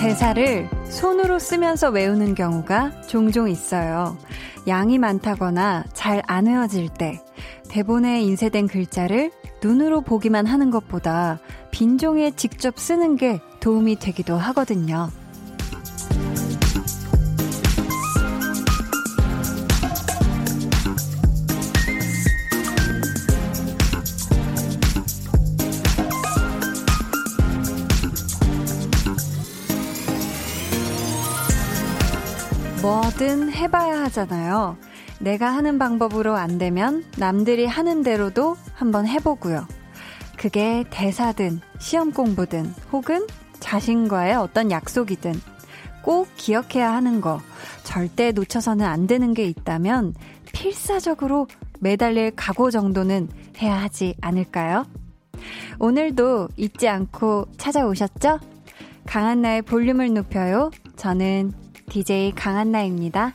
대사를 손으로 쓰면서 외우는 경우가 종종 있어요. 양이 많다거나 잘 안 외워질 때 대본에 인쇄된 글자를 눈으로 보기만 하는 것보다 빈 종이에 직접 쓰는 게 도움이 되기도 하거든요. 뭐든 해봐야 하잖아요. 내가 하는 방법으로 안 되면 남들이 하는 대로도 한번 해보고요. 그게 대사든 시험 공부든 혹은 자신과의 어떤 약속이든 꼭 기억해야 하는 거, 절대 놓쳐서는 안 되는 게 있다면 필사적으로 매달릴 각오 정도는 해야 하지 않을까요? 오늘도 잊지 않고 찾아오셨죠? 강한나의 볼륨을 높여요. 저는 DJ 강한나입니다.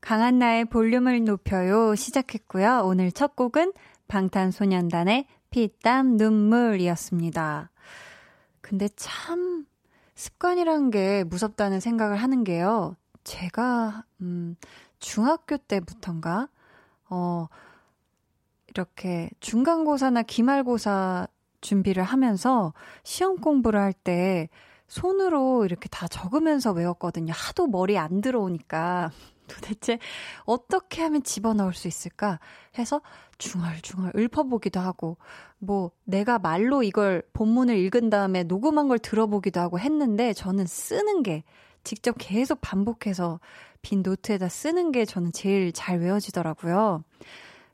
강한나의 볼륨을 높여요 시작했고요. 오늘 첫 곡은 방탄소년단의 피땀 눈물이었습니다. 근데 참 습관이란 게 무섭다는 생각을 하는 게요. 제가 중학교 때부터인가 이렇게 중간고사나 기말고사 준비를 하면서 시험 공부를 할 때 손으로 이렇게 다 적으면서 외웠거든요. 하도 머리 안 들어오니까 도대체 어떻게 하면 집어넣을 수 있을까 해서 중얼중얼 읊어보기도 하고 뭐 내가 말로 이걸 본문을 읽은 다음에 녹음한 걸 들어보기도 하고 했는데 저는 쓰는 게 직접 계속 반복해서 빈 노트에다 쓰는 게 저는 제일 잘 외워지더라고요.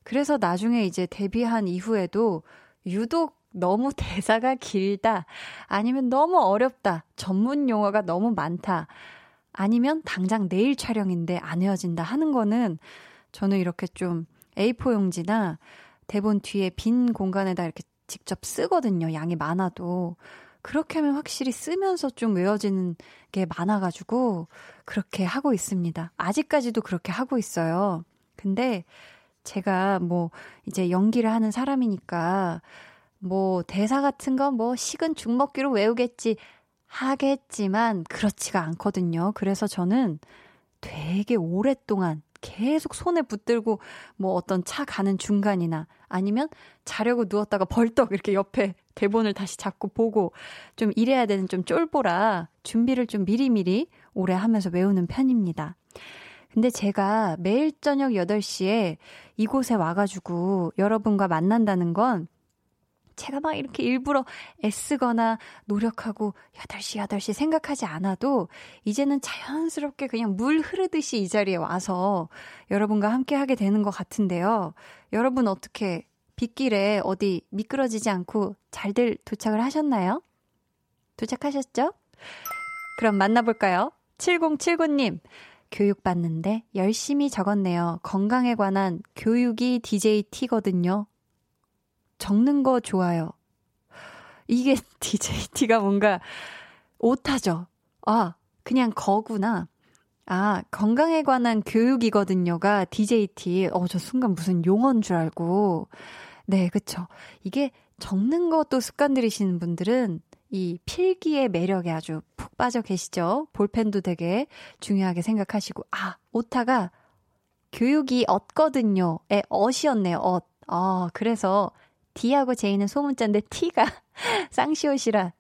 그래서 나중에 이제 데뷔한 이후에도 유독 너무 대사가 길다, 아니면 너무 어렵다, 전문 용어가 너무 많다, 아니면 당장 내일 촬영인데 안 헤어진다 하는 거는 저는 이렇게 좀 A4 용지나 대본 뒤에 빈 공간에다 이렇게 직접 쓰거든요. 양이 많아도. 그렇게 하면 확실히 쓰면서 좀 외워지는 게 많아가지고 그렇게 하고 있습니다. 아직까지도 그렇게 하고 있어요. 근데 제가 뭐 이제 연기를 하는 사람이니까 뭐 대사 같은 건 뭐 식은 죽 먹기로 외우겠지 하겠지만 그렇지가 않거든요. 그래서 저는 되게 오랫동안 계속 손에 붙들고 뭐 어떤 차 가는 중간이나 아니면 자려고 누웠다가 벌떡 이렇게 옆에 대본을 다시 잡고 보고 좀 이래야 되는 좀 쫄보라 준비를 좀 미리미리 오래 하면서 외우는 편입니다. 근데 제가 매일 저녁 8시에 이곳에 와가지고 여러분과 만난다는 건 제가 막 이렇게 일부러 애쓰거나 노력하고 8시 생각하지 않아도 이제는 자연스럽게 그냥 물 흐르듯이 이 자리에 와서 여러분과 함께 하게 되는 것 같은데요. 여러분 어떻게 빗길에 어디 미끄러지지 않고 잘들 도착을 하셨나요? 도착하셨죠? 그럼 만나볼까요? 7079님. 교육받는데 열심히 적었네요. 건강에 관한 교육이 DJT거든요. 적는 거 좋아요. 이게 DJT가 뭔가 오타죠. 아, 그냥 거구나. 아, 건강에 관한 교육이거든요가 DJT. 저 순간 무슨 용어인 줄 알고. 네, 그쵸. 이게 적는 것도 습관 들이시는 분들은 이 필기의 매력에 아주 푹 빠져 계시죠. 볼펜도 되게 중요하게 생각하시고. 아, 오타가 교육이 얻거든요의 얻이었네요. 얻. 그래서 D하고 J는 소문자인데 T가 쌍시옷이라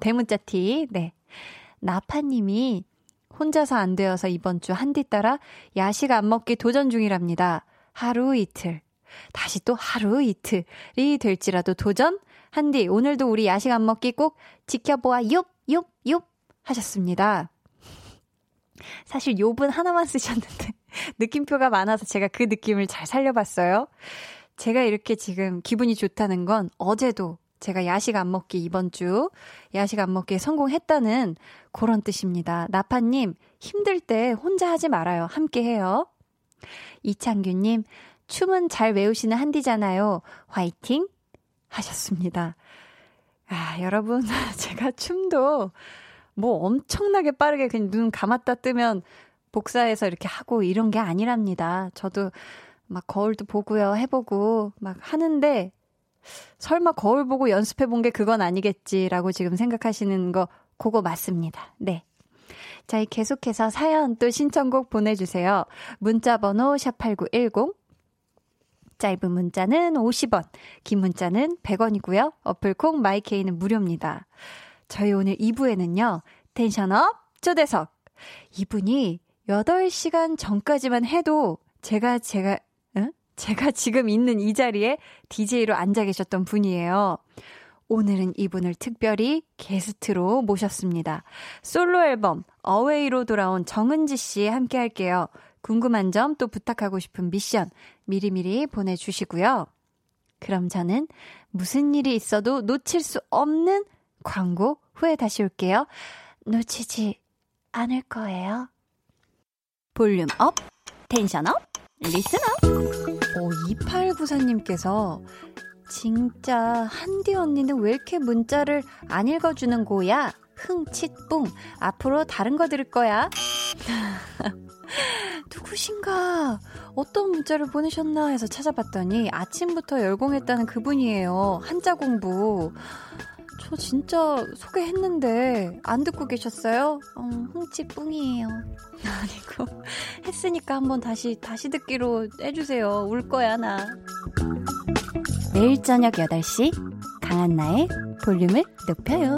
대문자 T. 네, 나파님이 혼자서 안 되어서 이번 주 한디 따라 야식 안 먹기 도전 중이랍니다. 하루 이틀 다시 또 하루 이틀이 될지라도 도전. 한디 오늘도 우리 야식 안 먹기 꼭 지켜보아 욥 하셨습니다. 사실 욥은 하나만 쓰셨는데 느낌표가 많아서 제가 그 느낌을 잘 살려봤어요. 제가 이렇게 지금 기분이 좋다는 건 어제도 제가 야식 안 먹기 이번 주 야식 안 먹기에 성공했다는 그런 뜻입니다. 나파님 힘들 때 혼자 하지 말아요. 함께 해요. 이창규님 춤은 잘 외우시는 한디잖아요. 화이팅 하셨습니다. 아 여러분 제가 춤도 뭐 엄청나게 빠르게 그냥 눈 감았다 뜨면 복사해서 이렇게 하고 이런 게 아니랍니다. 저도 막 거울도 보고요, 해보고 막 하는데 설마 거울 보고 연습해본 게 그건 아니겠지라고 지금 생각하시는 거 그거 맞습니다. 네. 자, 계속해서 사연 또 신청곡 보내주세요. 문자번호 샵8910, 짧은 문자는 50원, 긴 문자는 100원이고요. 어플콩 마이케이는 무료입니다. 저희 오늘 2부에는요. 텐션업 초대석. 이분이 8시간 전까지만 해도 제가 지금 있는 이 자리에 DJ로 앉아 계셨던 분이에요. 오늘은 이분을 특별히 게스트로 모셨습니다. 솔로 앨범 어웨이로 돌아온 정은지 씨 함께 할게요. 궁금한 점 또 부탁하고 싶은 미션 미리미리 보내주시고요. 그럼 저는 무슨 일이 있어도 놓칠 수 없는 광고 후에 다시 올게요. 놓치지 않을 거예요. 볼륨 업, 텐션 업, 리슨 업. 2894님께서 진짜 한디 언니는 왜 이렇게 문자를 안 읽어주는 거야? 흥칫뿡. 앞으로 다른 거 들을 거야. 누구신가? 어떤 문자를 보내셨나 해서 찾아봤더니 아침부터 열공했다는 그분이에요. 한자 공부. 저 진짜 소개했는데 안 듣고 계셨어요? 흥칫뿡이에요. 아니고 했으니까 한번 다시 듣기로 해주세요. 울 거야 나. 매일 저녁 8시 강한나의 볼륨을 높여요.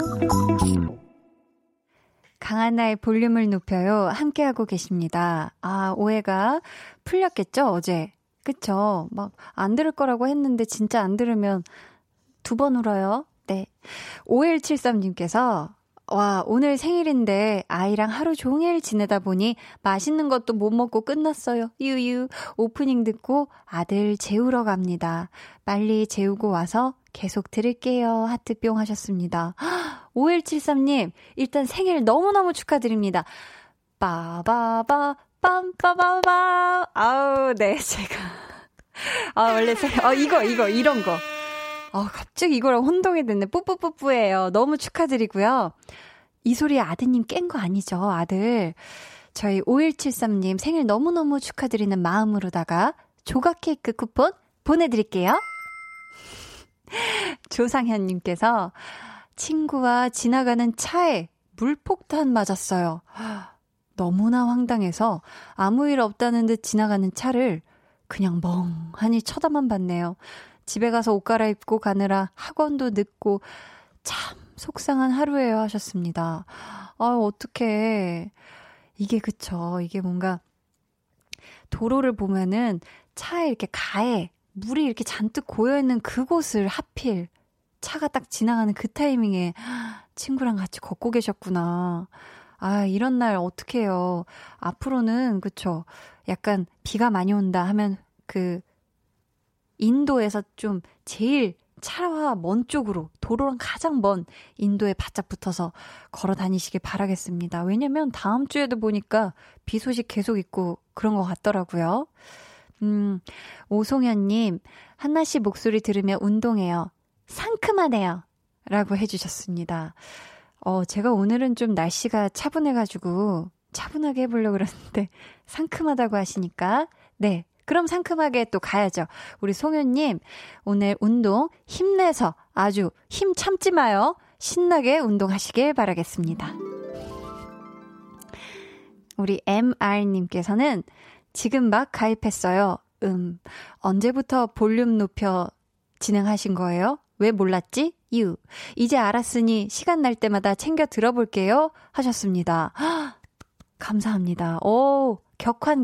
강한나의 볼륨을 높여요. 함께하고 계십니다. 아, 오해가 풀렸겠죠 어제? 그쵸? 막 안 들을 거라고 했는데 진짜 안 들으면 2번 울어요. 네. 5173님께서 와, 오늘 생일인데 아이랑 하루 종일 지내다 보니 맛있는 것도 못 먹고 끝났어요. 유유. 오프닝 듣고 아들 재우러 갑니다. 빨리 재우고 와서 계속 들을게요. 하트뿅 하셨습니다. 5173님, 일단 생일 너무너무 축하드립니다. 빠바바 빰빠바바. 아우, 네, 제가 아, 원래 이런 거. 갑자기 이거랑 혼동이 됐네. 뿌뿌뿌뿌예요. 너무 축하드리고요. 이 소리에 아드님 깬 거 아니죠, 아들. 저희 5173님 생일 너무너무 축하드리는 마음으로다가 조각 케이크 쿠폰 보내드릴게요. 조상현님께서 친구와 지나가는 차에 물폭탄 맞았어요. 너무나 황당해서 아무 일 없다는 듯 지나가는 차를 그냥 멍하니 쳐다만 봤네요. 집에 가서 옷 갈아입고 가느라 학원도 늦고 참 속상한 하루예요 하셨습니다. 아유, 어떡해. 이게 그쵸. 이게 뭔가 도로를 보면은 차에 이렇게 가에 물이 이렇게 잔뜩 고여있는 그곳을 하필 차가 딱 지나가는 그 타이밍에 친구랑 같이 걷고 계셨구나. 아, 이런 날 어떡해요. 앞으로는 그쵸. 약간 비가 많이 온다 하면 그 인도에서 좀 제일 차와 먼 쪽으로 도로랑 가장 먼 인도에 바짝 붙어서 걸어 다니시길 바라겠습니다. 왜냐면 다음 주에도 보니까 비 소식 계속 있고 그런 것 같더라고요. 오송현님, 한나 씨 목소리 들으며 운동해요. 상큼하네요. 라고 해주셨습니다. 제가 오늘은 좀 날씨가 차분해가지고 차분하게 해보려고 그러는데 상큼하다고 하시니까 네. 그럼 상큼하게 또 가야죠. 우리 송현님 오늘 운동 힘내서 아주 힘 참지 마요. 신나게 운동하시길 바라겠습니다. 우리 MR님께서는 지금 막 가입했어요. 언제부터 볼륨 높여 진행하신 거예요? 왜 몰랐지? 유. 이제 알았으니 시간 날 때마다 챙겨 들어볼게요. 하셨습니다. 감사합니다. 오. 격환.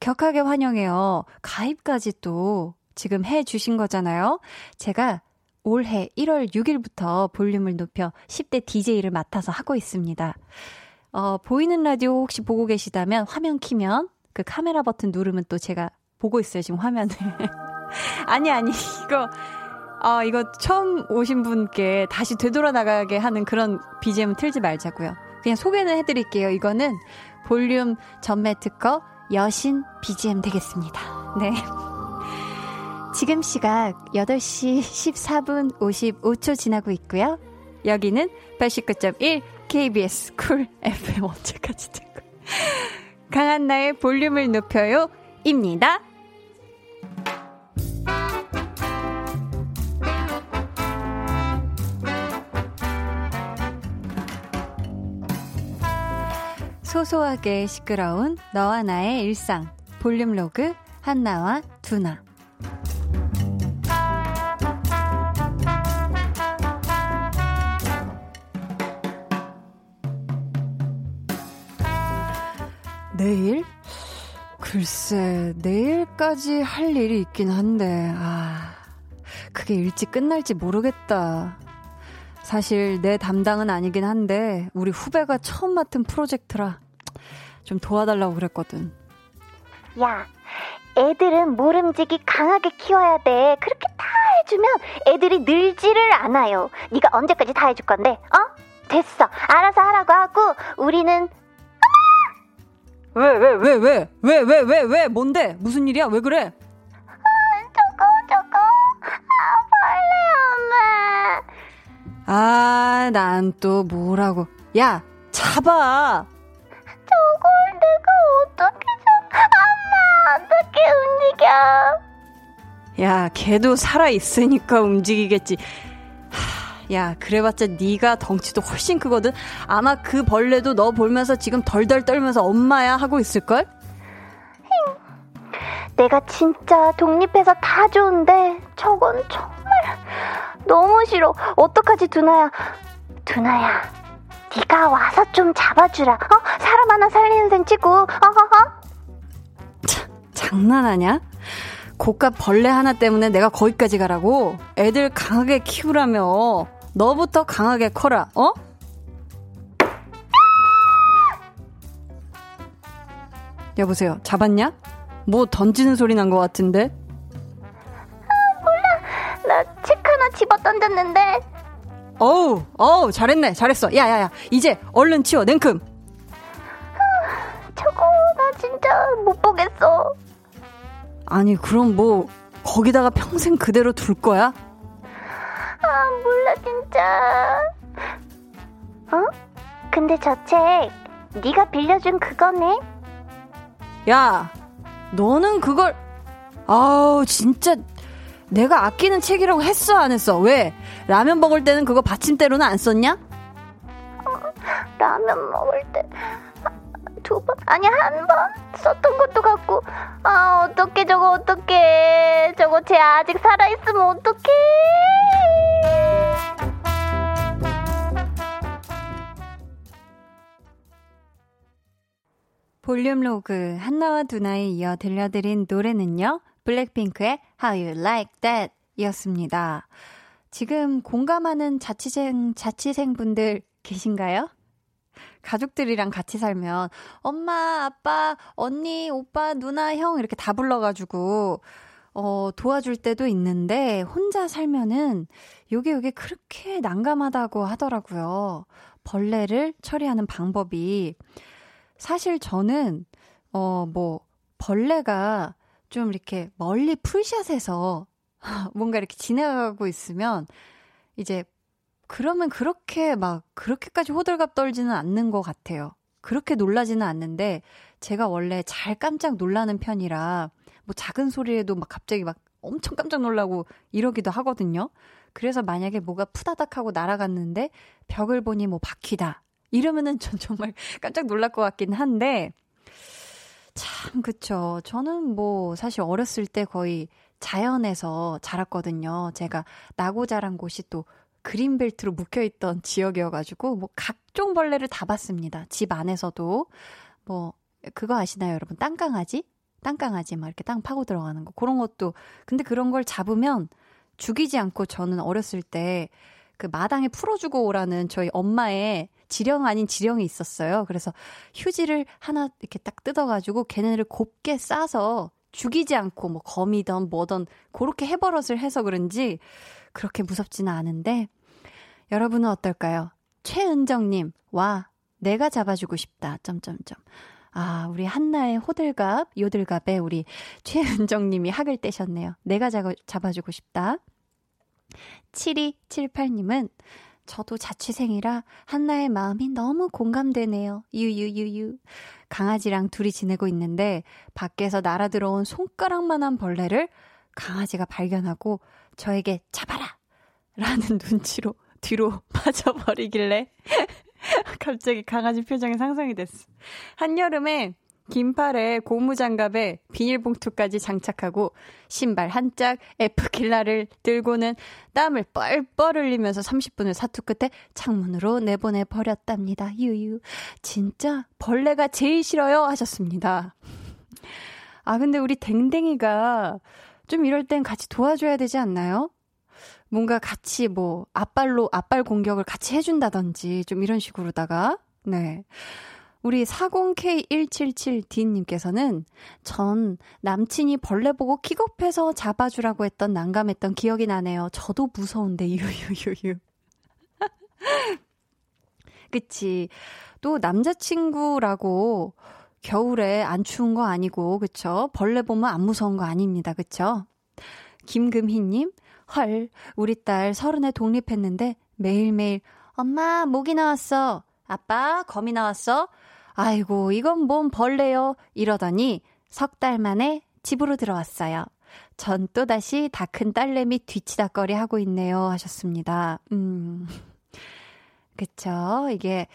격하게 환영해요. 가입까지 또 지금 해주신 거잖아요. 제가 올해 1월 6일부터 볼륨을 높여 10대 DJ를 맡아서 하고 있습니다. 보이는 라디오 혹시 보고 계시다면 화면 키면 그 카메라 버튼 누르면 또 제가 보고 있어요. 지금 화면을. 아니 이거 처음 오신 분께 다시 되돌아 나가게 하는 그런 BGM 틀지 말자고요. 그냥 소개는 해드릴게요. 이거는 볼륨 전매 특허 여신 BGM 되겠습니다. 네. 지금 시각 8시 14분 55초 지나고 있고요. 여기는 89.1 KBS 쿨 FM 언제까지 듣고 강한나의 볼륨을 높여요 입니다. 소소하게 시끄러운 너와 나의 일상 볼륨 로그 한나와 두나. 내일? 글쎄, 내일까지 할 일이 있긴 한데, 아, 그게 일찍 끝날지 모르겠다. 사실 내 담당은 아니긴 한데 우리 후배가 처음 맡은 프로젝트라 좀 도와달라고 그랬거든. 야, 애들은 모름지기 강하게 키워야 돼. 그렇게 다 해주면 애들이 늘지를 않아요. 네가 언제까지 다 해줄 건데? 어? 됐어. 알아서 하라고 하고 우리는. 왜? 뭔데? 무슨 일이야? 왜 그래? 저거. 아, 벌레 엄마. 아, 난 또 뭐라고. 야, 잡아. 저걸 내가 어떻게 잡아. 엄마, 어떻게 움직여? 야, 걔도 살아있으니까 움직이겠지. 야, 그래봤자 네가 덩치도 훨씬 크거든. 아마 그 벌레도 너 보면서 지금 덜덜 떨면서 엄마야 하고 있을걸? 내가 진짜 독립해서 다 좋은데 저건 정말 너무 싫어. 어떡하지, 두나야. 두나야, 네가 와서 좀 잡아주라. 어? 사람 하나 살리는 셈 치고. 장난하냐? 고가 벌레 하나 때문에 내가 거기까지 가라고? 애들 강하게 키우라며. 너부터 강하게 커라, 어? 여보세요, 잡았냐? 뭐 던지는 소리 난 것 같은데? 아, 몰라. 나 책 하나 집어 던졌는데. 어우, 잘했네, 잘했어. 야야야, 이제 얼른 치워, 냉큼. 저거 나 진짜 못 보겠어. 아니, 그럼 뭐 거기다가 평생 그대로 둘 거야? 아, 몰라 진짜. 어? 근데 저 책 네가 빌려준 그거네? 야, 너는 그걸. 아우, 진짜. 내가 아끼는 책이라고 했어, 안 했어? 왜? 라면 먹을 때는 그거 받침대로는 안 썼냐? 라면 먹을 때 두 번? 아니, 한 번 썼던 것도 같고. 아, 어떡해, 저거 어떡해. 저거 쟤 아직 살아있으면 어떡해. 볼륨 로그 한나와 두나에 이어 들려드린 노래는요, 블랙핑크의 How You Like That 이었습니다. 지금 공감하는 자취생분들 계신가요? 가족들이랑 같이 살면 엄마, 아빠, 언니, 오빠, 누나, 형 이렇게 다 불러가지고 도와줄 때도 있는데, 혼자 살면은 요게 그렇게 난감하다고 하더라고요. 벌레를 처리하는 방법이. 사실 저는 벌레가 좀 이렇게 멀리 풀샷에서 뭔가 이렇게 지나가고 있으면 이제 그러면 그렇게 막 그렇게까지 호들갑 떨지는 않는 것 같아요. 그렇게 놀라지는 않는데, 제가 원래 잘 깜짝 놀라는 편이라 뭐 작은 소리에도 막 갑자기 막 엄청 깜짝 놀라고 이러기도 하거든요. 그래서 만약에 뭐가 푸다닥 하고 날아갔는데 벽을 보니 뭐 바퀴다 이러면은 전 정말 깜짝 놀랄 것 같긴 한데, 참 그쵸. 저는 뭐 사실 어렸을 때 거의 자연에서 자랐거든요. 제가 나고 자란 곳이 또 그린벨트로 묶여있던 지역이어가지고 뭐 각종 벌레를 다 봤습니다. 집 안에서도. 뭐 그거 아시나요, 여러분? 땅강아지 막 이렇게 땅 파고 들어가는 거, 그런 것도. 근데 그런 걸 잡으면 죽이지 않고, 저는 어렸을 때 그 마당에 풀어주고 오라는 저희 엄마의 지령 아닌 지령이 있었어요. 그래서 휴지를 하나 이렇게 딱 뜯어가지고 걔네를 곱게 싸서 죽이지 않고, 뭐 거미든 뭐든 그렇게 해버릇을 해서 그런지 그렇게 무섭지는 않은데, 여러분은 어떨까요? 최은정님, 와, 내가 잡아주고 싶다. 점점점. 아, 우리 한나의 호들갑, 요들갑에 우리 최은정님이 학을 떼셨네요. 내가 잡아주고 싶다. 7278님은 저도 자취생이라 한나의 마음이 너무 공감되네요. 유유유유. 강아지랑 둘이 지내고 있는데 밖에서 날아들어온 손가락만한 벌레를 강아지가 발견하고 저에게 잡아라! 라는 눈치로 뒤로 빠져버리길래 갑자기 강아지 표정이 상상이 됐어. 한여름에 긴팔에 고무장갑에 비닐봉투까지 장착하고 신발 한 짝 F킬라를 들고는 땀을 뻘뻘 흘리면서 30분을 사투 끝에 창문으로 내보내버렸답니다. 유유. 진짜 벌레가 제일 싫어요 하셨습니다. 아 근데 우리 댕댕이가 좀 이럴 땐 같이 도와줘야 되지 않나요? 뭔가 같이 뭐 앞발 공격을 같이 해준다든지 좀 이런 식으로다가 네. 우리 40K177D님께서는 전 남친이 벌레 보고 킥업해서 잡아주라고 했던 난감했던 기억이 나네요. 저도 무서운데 유유유유. 그치. 또 남자친구라고 겨울에 안 추운 거 아니고 그쵸? 벌레 보면 안 무서운 거 아닙니다. 그쵸? 김금희님. 헐 우리 딸 30에 독립했는데 매일매일 엄마 모기 나왔어. 아빠 거미 나왔어. 아이고 이건 뭔 벌레요 이러더니 석 달 만에 집으로 들어왔어요. 전 또다시 다 큰 딸내미 뒤치다꺼리 하고 있네요 하셨습니다. 그쵸 이게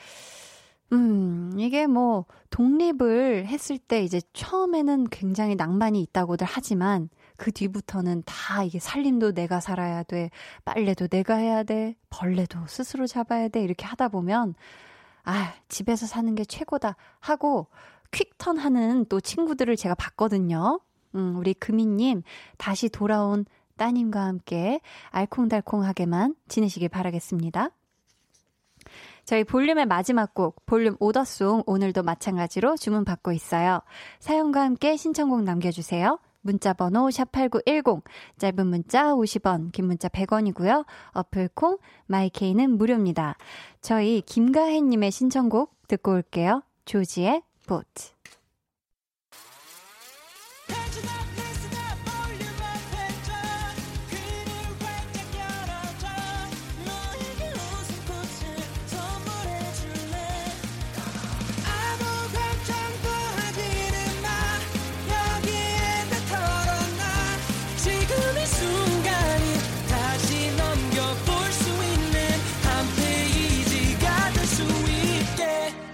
이게 뭐 독립을 했을 때 이제 처음에는 굉장히 낭만이 있다고들 하지만 그 뒤부터는 다 이게 살림도 내가 살아야 돼 빨래도 내가 해야 돼 벌레도 스스로 잡아야 돼 이렇게 하다 보면 아, 집에서 사는 게 최고다 하고 퀵턴 하는 또 친구들을 제가 봤거든요. 우리 금이님 다시 돌아온 따님과 함께 알콩달콩하게만 지내시길 바라겠습니다. 저희 볼륨의 마지막 곡 볼륨 오더송 오늘도 마찬가지로 주문받고 있어요. 사연과 함께 신청곡 남겨주세요. 문자번호 샵8910 짧은 문자 50원 긴 문자 100원이고요. 어플콩 마이케이는 무료입니다. 저희 김가혜님의 신청곡 듣고 올게요. 조지의 보트.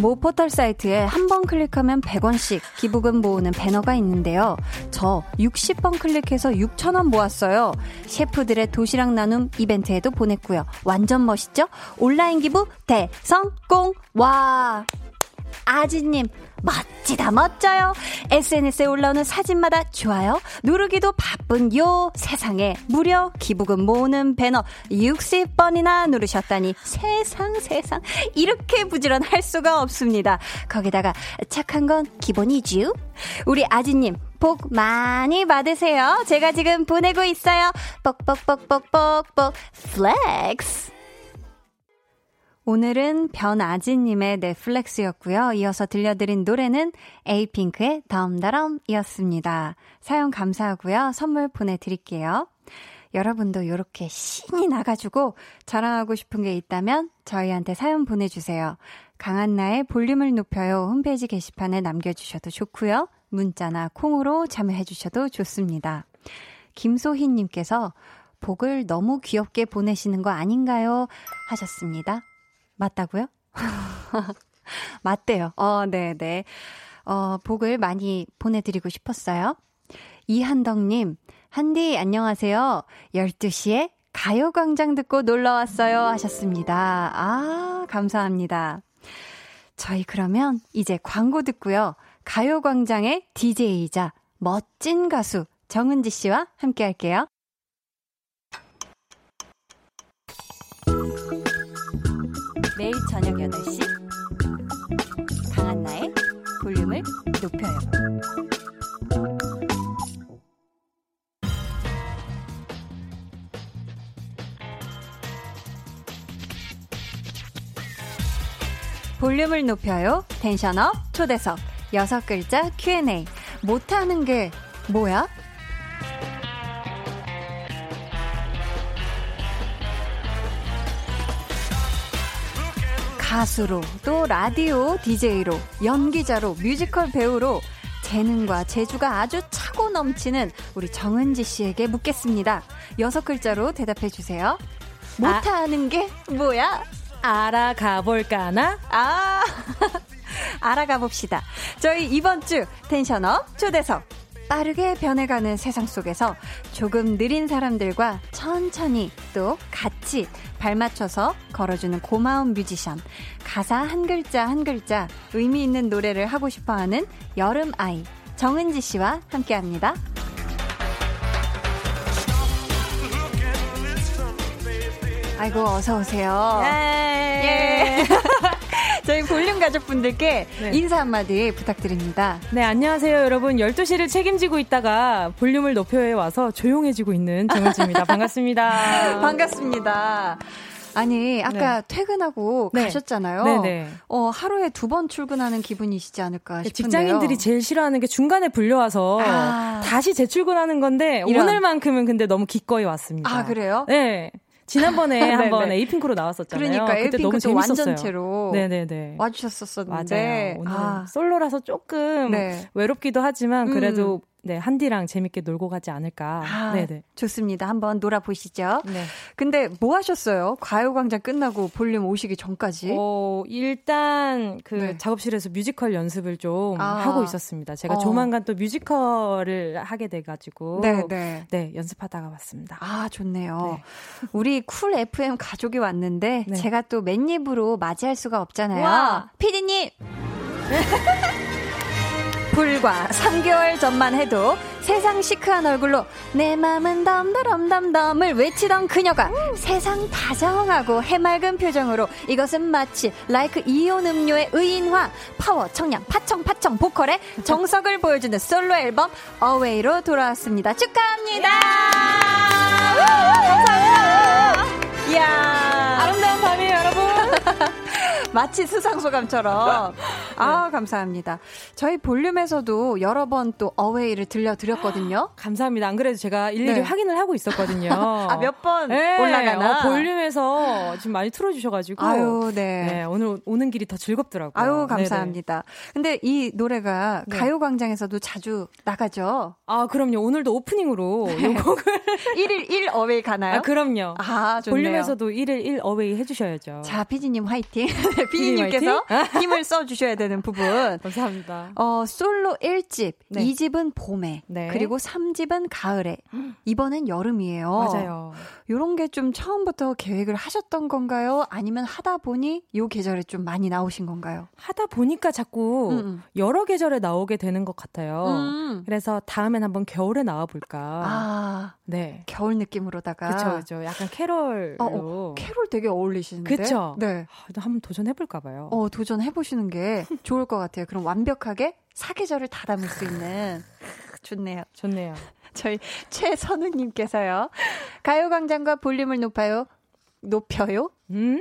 모 포털 사이트에 한 번 클릭하면 100원씩 기부금 모으는 배너가 있는데요. 저 60번 클릭해서 6,000원 모았어요. 셰프들의 도시락 나눔 이벤트에도 보냈고요. 완전 멋있죠? 온라인 기부 대성공! 와! 아지님 멋지다 멋져요. SNS에 올라오는 사진마다 좋아요 누르기도 바쁜 요 세상에 무려 기부금 모으는 배너 60번이나 누르셨다니 세상 이렇게 부지런할 수가 없습니다. 거기다가 착한 건 기본이지요. 우리 아지님 복 많이 받으세요. 제가 지금 보내고 있어요. 뻑뻑뻑뻑뻑뻑 플렉스. 오늘은 변아지님의 넷플렉스였고요. 이어서 들려드린 노래는 에이핑크의 덤다럼이었습니다. 사연 감사하고요. 선물 보내드릴게요. 여러분도 이렇게 신이 나가지고 자랑하고 싶은 게 있다면 저희한테 사연 보내주세요. 강한나의 볼륨을 높여요. 홈페이지 게시판에 남겨주셔도 좋고요. 문자나 콩으로 참여해주셔도 좋습니다. 김소희님께서 복을 너무 귀엽게 보내시는 거 아닌가요? 하셨습니다. 맞다고요? 맞대요. 네네. 복을 많이 보내드리고 싶었어요. 이한덕님, 한디 안녕하세요. 12시에 가요광장 듣고 놀러왔어요 하셨습니다. 아, 감사합니다. 저희 그러면 이제 광고 듣고요. 가요광장의 DJ이자 멋진 가수 정은지 씨와 함께 할게요. 매일 저녁 8시 강한나의 볼륨을 높여요. 볼륨을 높여요. 텐션업 초대석 6글자 Q&A. 못하는 게 뭐야? 가수로, 또 라디오 DJ로, 연기자로, 뮤지컬 배우로 재능과 재주가 아주 차고 넘치는 우리 정은지 씨에게 묻겠습니다. 6글자로 대답해 주세요. 못하는 게 뭐야? 알아가볼까나? 알아가봅시다. 저희 이번 주 텐션업 초대석. 빠르게 변해가는 세상 속에서 조금 느린 사람들과 천천히 또 같이 발맞춰서 걸어주는 고마운 뮤지션, 가사 한 글자 한 글자 의미 있는 노래를 하고 싶어하는 여름아이 정은지 씨와 함께합니다. 아이고 어서 오세요. 예. 저희 볼륨 가족분들께 네. 인사 한마디 부탁드립니다. 네, 안녕하세요 여러분. 12시를 책임지고 있다가 볼륨을 높여에 와서 조용해지고 있는 정은지입니다. 반갑습니다. 반갑습니다. 아니 아까 네. 퇴근하고 네. 가셨잖아요. 네네. 하루에 2번 출근하는 기분이시지 않을까 싶은데요. 직장인들이 제일 싫어하는 게 중간에 불려와서 다시 재출근하는 건데 이런. 오늘만큼은 근데 너무 기꺼이 왔습니다. 아 그래요? 네. 지난번에 한번 에이핑크로 나왔었잖아요. 그러니까 그때 에이핑크 너무 재밌었어요. 완전체로 네네네. 와주셨었었는데 맞아요. 오늘 솔로라서 조금 네. 외롭기도 하지만 그래도 네, 한디랑 재밌게 놀고 가지 않을까. 네네. 좋습니다. 한번 놀아보시죠. 네. 근데 뭐 하셨어요? 가요광장 끝나고 볼륨 오시기 전까지? 일단 그 네. 작업실에서 뮤지컬 연습을 좀 하고 있었습니다. 제가 조만간 또 뮤지컬을 하게 돼가지고. 네네. 네, 연습하다가 왔습니다. 아, 좋네요. 네. 우리 쿨 FM 가족이 왔는데 네. 제가 또 맨입으로 맞이할 수가 없잖아요. 와! 피디님! 불과 3개월 전만 해도 세상 시크한 얼굴로 내 맘은 덤덤덤덤을 외치던 그녀가 세상 다정하고 해맑은 표정으로 이것은 마치 라이크 이온 음료의 의인화 파워 청량 파청파청 보컬의 정석을 보여주는 솔로 앨범 어웨이로 돌아왔습니다. 축하합니다. 감사합니다. 이야 아름다운 밤이에요 여러분. 마치 수상소감처럼. 아, 감사합니다. 저희 볼륨에서도 여러 번 또 어웨이를 들려드렸거든요. 감사합니다. 안 그래도 제가 일일이 네. 확인을 하고 있었거든요. 아, 몇 번 네. 올라가나? 볼륨에서 지금 많이 틀어주셔가지고. 아유, 네. 네. 오늘 오는 길이 더 즐겁더라고요. 아유, 감사합니다. 네네. 근데 이 노래가 네. 가요광장에서도 자주 나가죠? 아, 그럼요. 오늘도 오프닝으로 네. 이 곡을. 1일 1 어웨이 가나요? 아, 그럼요. 아, 좋네요. 볼륨에서도 1일 1 어웨이 해주셔야죠. 자, 피디님 화이팅. 피디님께서 힘을 써주셔야 되는 부분. 감사합니다. 솔로 1집, 네. 2집은 봄에, 네. 그리고 3집은 가을에, 이번엔 여름이에요. 맞아요. 이런 게 좀 처음부터 계획을 하셨던 건가요? 아니면 하다 보니 이 계절에 좀 많이 나오신 건가요? 하다 보니까 자꾸 여러 계절에 나오게 되는 것 같아요. 그래서 다음엔 한번 겨울에 나와볼까. 아, 네. 겨울 느낌으로다가. 그렇죠, 그렇죠. 약간 캐롤로. 캐롤 되게 어울리시는데. 그렇죠. 네. 한번 도전해볼까 봐요. 도전해보시는 게 좋을 것 같아요. 그럼 완벽하게 사계절을 다 담을 수 있는. 좋네요. 좋네요. 저희 최선우님께서요. 가요광장과 볼륨을 높여요?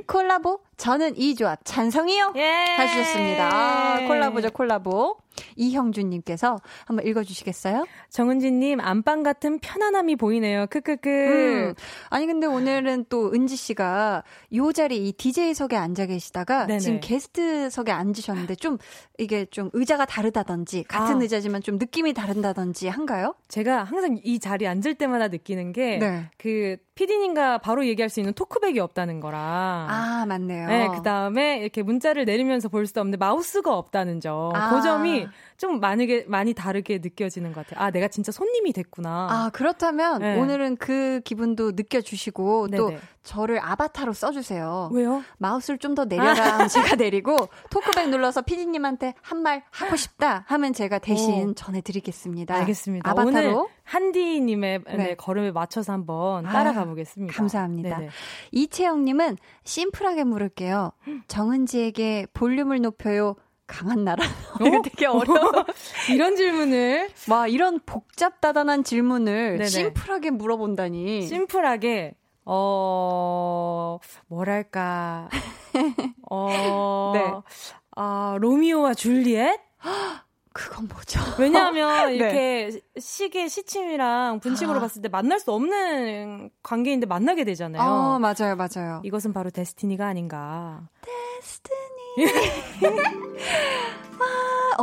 콜라보? 저는 이 조합 찬성이요. 예. 해주셨습니다. 아, 콜라보죠, 콜라보. 이형준님께서 한번 읽어주시겠어요? 정은지님 안방 같은 편안함이 보이네요. 크크크. 아니 근데 오늘은 또 은지 씨가 이 자리 이 DJ석에 앉아 계시다가 네네. 지금 게스트석에 앉으셨는데 좀 이게 좀 의자가 다르다든지 같은 의자지만 좀 느낌이 다른다든지 한가요? 제가 항상 이 자리에 앉을 때마다 느끼는 게 그 PD님과 바로 얘기할 수 있는 토크백이 없다는 거랑 아 맞네요. 네, 그 다음에 이렇게 문자를 내리면서 볼 수도 없는데 마우스가 없다는 점. 그 점이 좀 많이 다르게 느껴지는 것 같아요. 아, 내가 진짜 손님이 됐구나. 아, 그렇다면 네. 오늘은 그 기분도 느껴주시고 네네. 또 저를 아바타로 써주세요. 왜요? 마우스를 좀 더 내려라 하면 제가 내리고 토크백 눌러서 피디님한테 한 말 하고 싶다 하면 제가 대신 전해드리겠습니다. 알겠습니다. 아바타로. 오늘 한디님의 네. 네, 걸음에 맞춰서 한번 따라가 보겠습니다. 감사합니다. 네네. 이채영님은 심플하게 물을게요. 정은지에게 볼륨을 높여요. 강한나라. 이거 되게 어려워. 이런 질문을. 와, 이런 복잡다단한 질문을 네네. 심플하게 물어본다니. 심플하게. 뭐랄까. 네. 로미오와 줄리엣? 그건 뭐죠? 왜냐하면 이렇게 네. 시계 시침이랑 분침으로 봤을 때 만날 수 없는 관계인데 만나게 되잖아요. 맞아요, 맞아요. 이것은 바로 데스티니가 아닌가. 데스티니.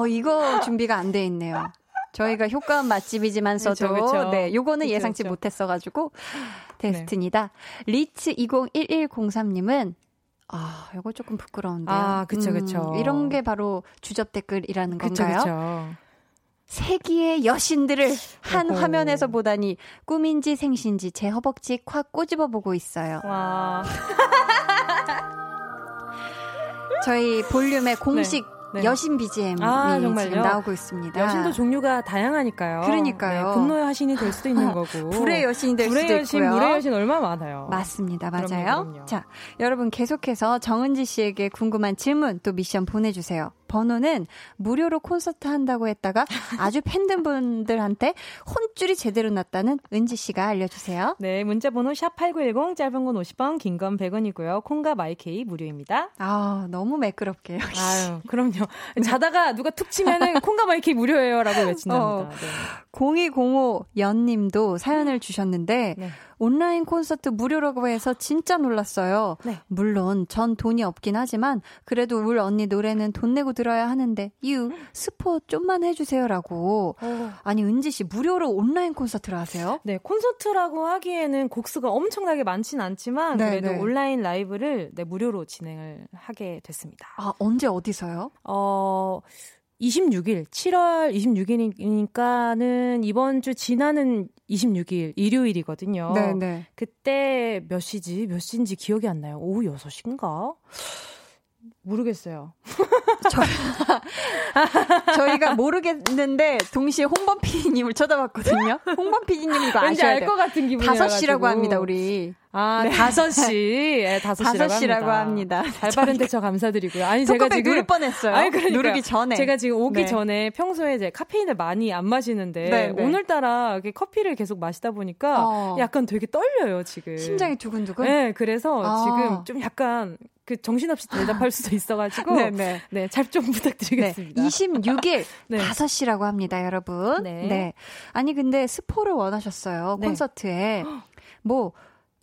이거 준비가 안 돼 있네요. 저희가 효과음 맛집이지만서도 그쵸. 네, 요거는 그쵸, 예상치 못했어가지고 데스티니다. 네. 리츠 201103님은 요거 조금 부끄러운데요. 그쵸, 그쵸. 이런 게 바로 주접 댓글이라는 건가요? 그쵸, 그쵸. 세기의 여신들을 한 화면에서 보다니 꿈인지 생신지 제 허벅지 콱 꼬집어 보고 있어요. 와. 저희 볼륨의 공식 네. 여신 BGM이 지금 나오고 있습니다. 여신도 종류가 다양하니까요. 그러니까요. 네, 분노의 여신이 될 수도 있는 거고. 불의 여신이 될 수도 여신, 있고요. 불의 여신 얼마나 많아요. 맞습니다. 맞아요. 그럼요. 자, 여러분 계속해서 정은지 씨에게 궁금한 질문 또 미션 보내주세요. 번호는 무료로 콘서트 한다고 했다가 아주 팬분들한테 혼쭐이 제대로 났다는 은지 씨가 알려주세요. 네, 문자번호 샵8910 짧은 건 50원, 긴 건 100원이고요. 콩과 마이케이 무료입니다. 너무 매끄럽게 역시. 그럼요. 자다가 누가 툭 치면은 콩과 마이케이 무료예요라고 외친답니다. 네. 0205 연님도 사연을 주셨는데. 네. 온라인 콘서트 무료라고 해서 진짜 놀랐어요. 네. 물론 전 돈이 없긴 하지만 그래도 울 언니 노래는 돈 내고 들어야 하는데 스포 좀만 해주세요라고. 아니 은지 씨 무료로 온라인 콘서트를 하세요? 네. 콘서트라고 하기에는 곡수가 엄청나게 많진 않지만 그래도 온라인 라이브를 무료로 진행을 하게 됐습니다. 언제 어디서요? 26일, 7월 26일이니까는 이번 주 지나는 26일, 일요일이거든요. 네네. 그때 몇 시인지 기억이 안 나요. 오후 6시인가? 모르겠어요. 저희가 모르겠는데 동시에 홍범 PD님을 쳐다봤거든요. 홍범 PD님 이거 아셔야 돼요. 알 것 같은 기분이어가지고. 5시라고 합니다, 우리. 5시. 네, 5시라고 합니다. 잘 바른 대처 감사드리고요. 아니, 제가 지금. 누를 뻔했어요. 아니, 그러니까. 누르기 전에. 제가 지금 오기 전에 평소에 이제 카페인을 많이 안 마시는데. 네. 오늘따라 이렇게 커피를 계속 마시다 보니까 약간 되게 떨려요, 지금. 심장이 두근두근? 네, 그래서 지금 좀 약간. 그 정신없이 대답할 수도 있어가지고 네, 잘 좀 부탁드리겠습니다. 네, 26일 5시라고 합니다, 여러분. 네. 아니 근데 스포를 원하셨어요. 콘서트에 뭐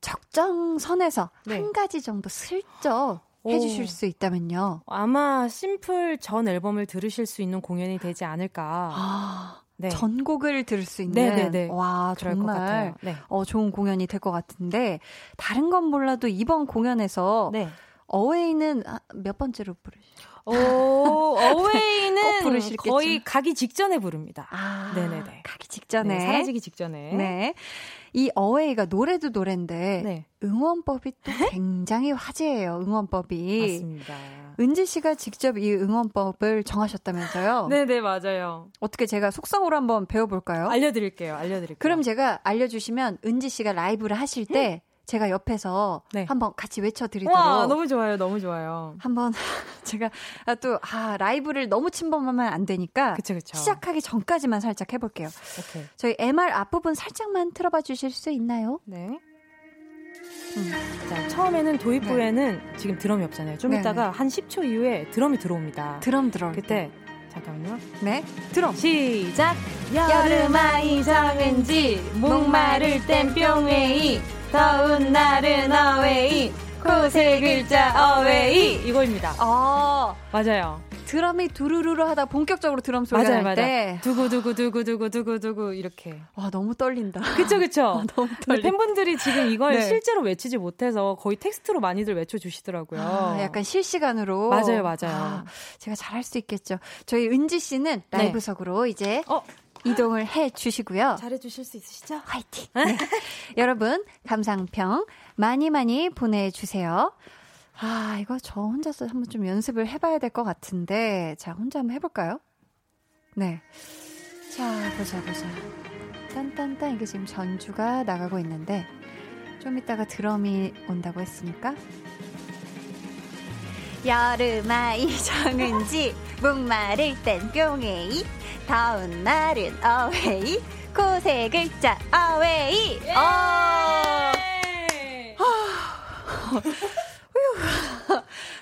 적정선에서 한 가지 정도 슬쩍 해주실 수 있다면요. 아마 심플 전 앨범을 들으실 수 있는 공연이 되지 않을까. 네. 전곡을 들을 수 있는 와 정말 좋은 공연이 될 것 같은데 다른 건 몰라도 이번 공연에서 어웨이는 몇 번째로 부르시죠? 어웨이는 거의 가기 직전에 부릅니다. 네네네. 가기 직전에. 네, 사라지기 직전에. 네. 이 어웨이가 노래도 노래인데 응원법이 또 굉장히 화제예요. 응원법이. 맞습니다. 은지 씨가 직접 이 응원법을 정하셨다면서요? 네네, 맞아요. 어떻게 제가 속성으로 한번 배워볼까요? 알려드릴게요. 그럼 제가 알려주시면 은지 씨가 라이브를 하실 때 제가 옆에서 한번 같이 외쳐드리도록. 와, 너무 좋아요. 한번 제가 또 라이브를 너무 침범하면 안 되니까 그쵸. 시작하기 전까지만 살짝 해볼게요. 오케이. 저희 MR 앞부분 살짝만 틀어봐 주실 수 있나요? 네. 자, 처음에는 도입부에는 지금 드럼이 없잖아요. 좀 이따가 한 10초 이후에 드럼이 들어옵니다. 드럼 들어올 그때 잠깐만요. 네, 드럼 시작. 여름아이 정은지 목마를 땐 뿅웨이 더운 날은 어웨이 코세 글자 어웨이 이거입니다. 맞아요. 드럼이 두루루루 하다 본격적으로 드럼 소리가 날 때 두구두구 이렇게. 와, 너무 떨린다. 그쵸. 너무 떨린다. 팬분들이 지금 이걸 실제로 외치지 못해서 거의 텍스트로 많이들 외쳐주시더라고요. 약간 실시간으로. 맞아요. 제가 잘할 수 있겠죠. 저희 은지 씨는 라이브석으로 이제 이동을 해주시고요. 잘해주실 수 있으시죠? 화이팅! 네. 여러분 감상평 많이 보내주세요. 이거 저 혼자서 한번 좀 연습을 해봐야 될 것 같은데 자, 혼자 한번 해볼까요? 네. 자, 보자. 딴딴딴 이게 지금 전주가 나가고 있는데 좀 이따가 드럼이 온다고 했으니까 여름아이 정은지 목마를 땐 뿅에이 더운 날은 어웨이 코세 글자 어웨이 예!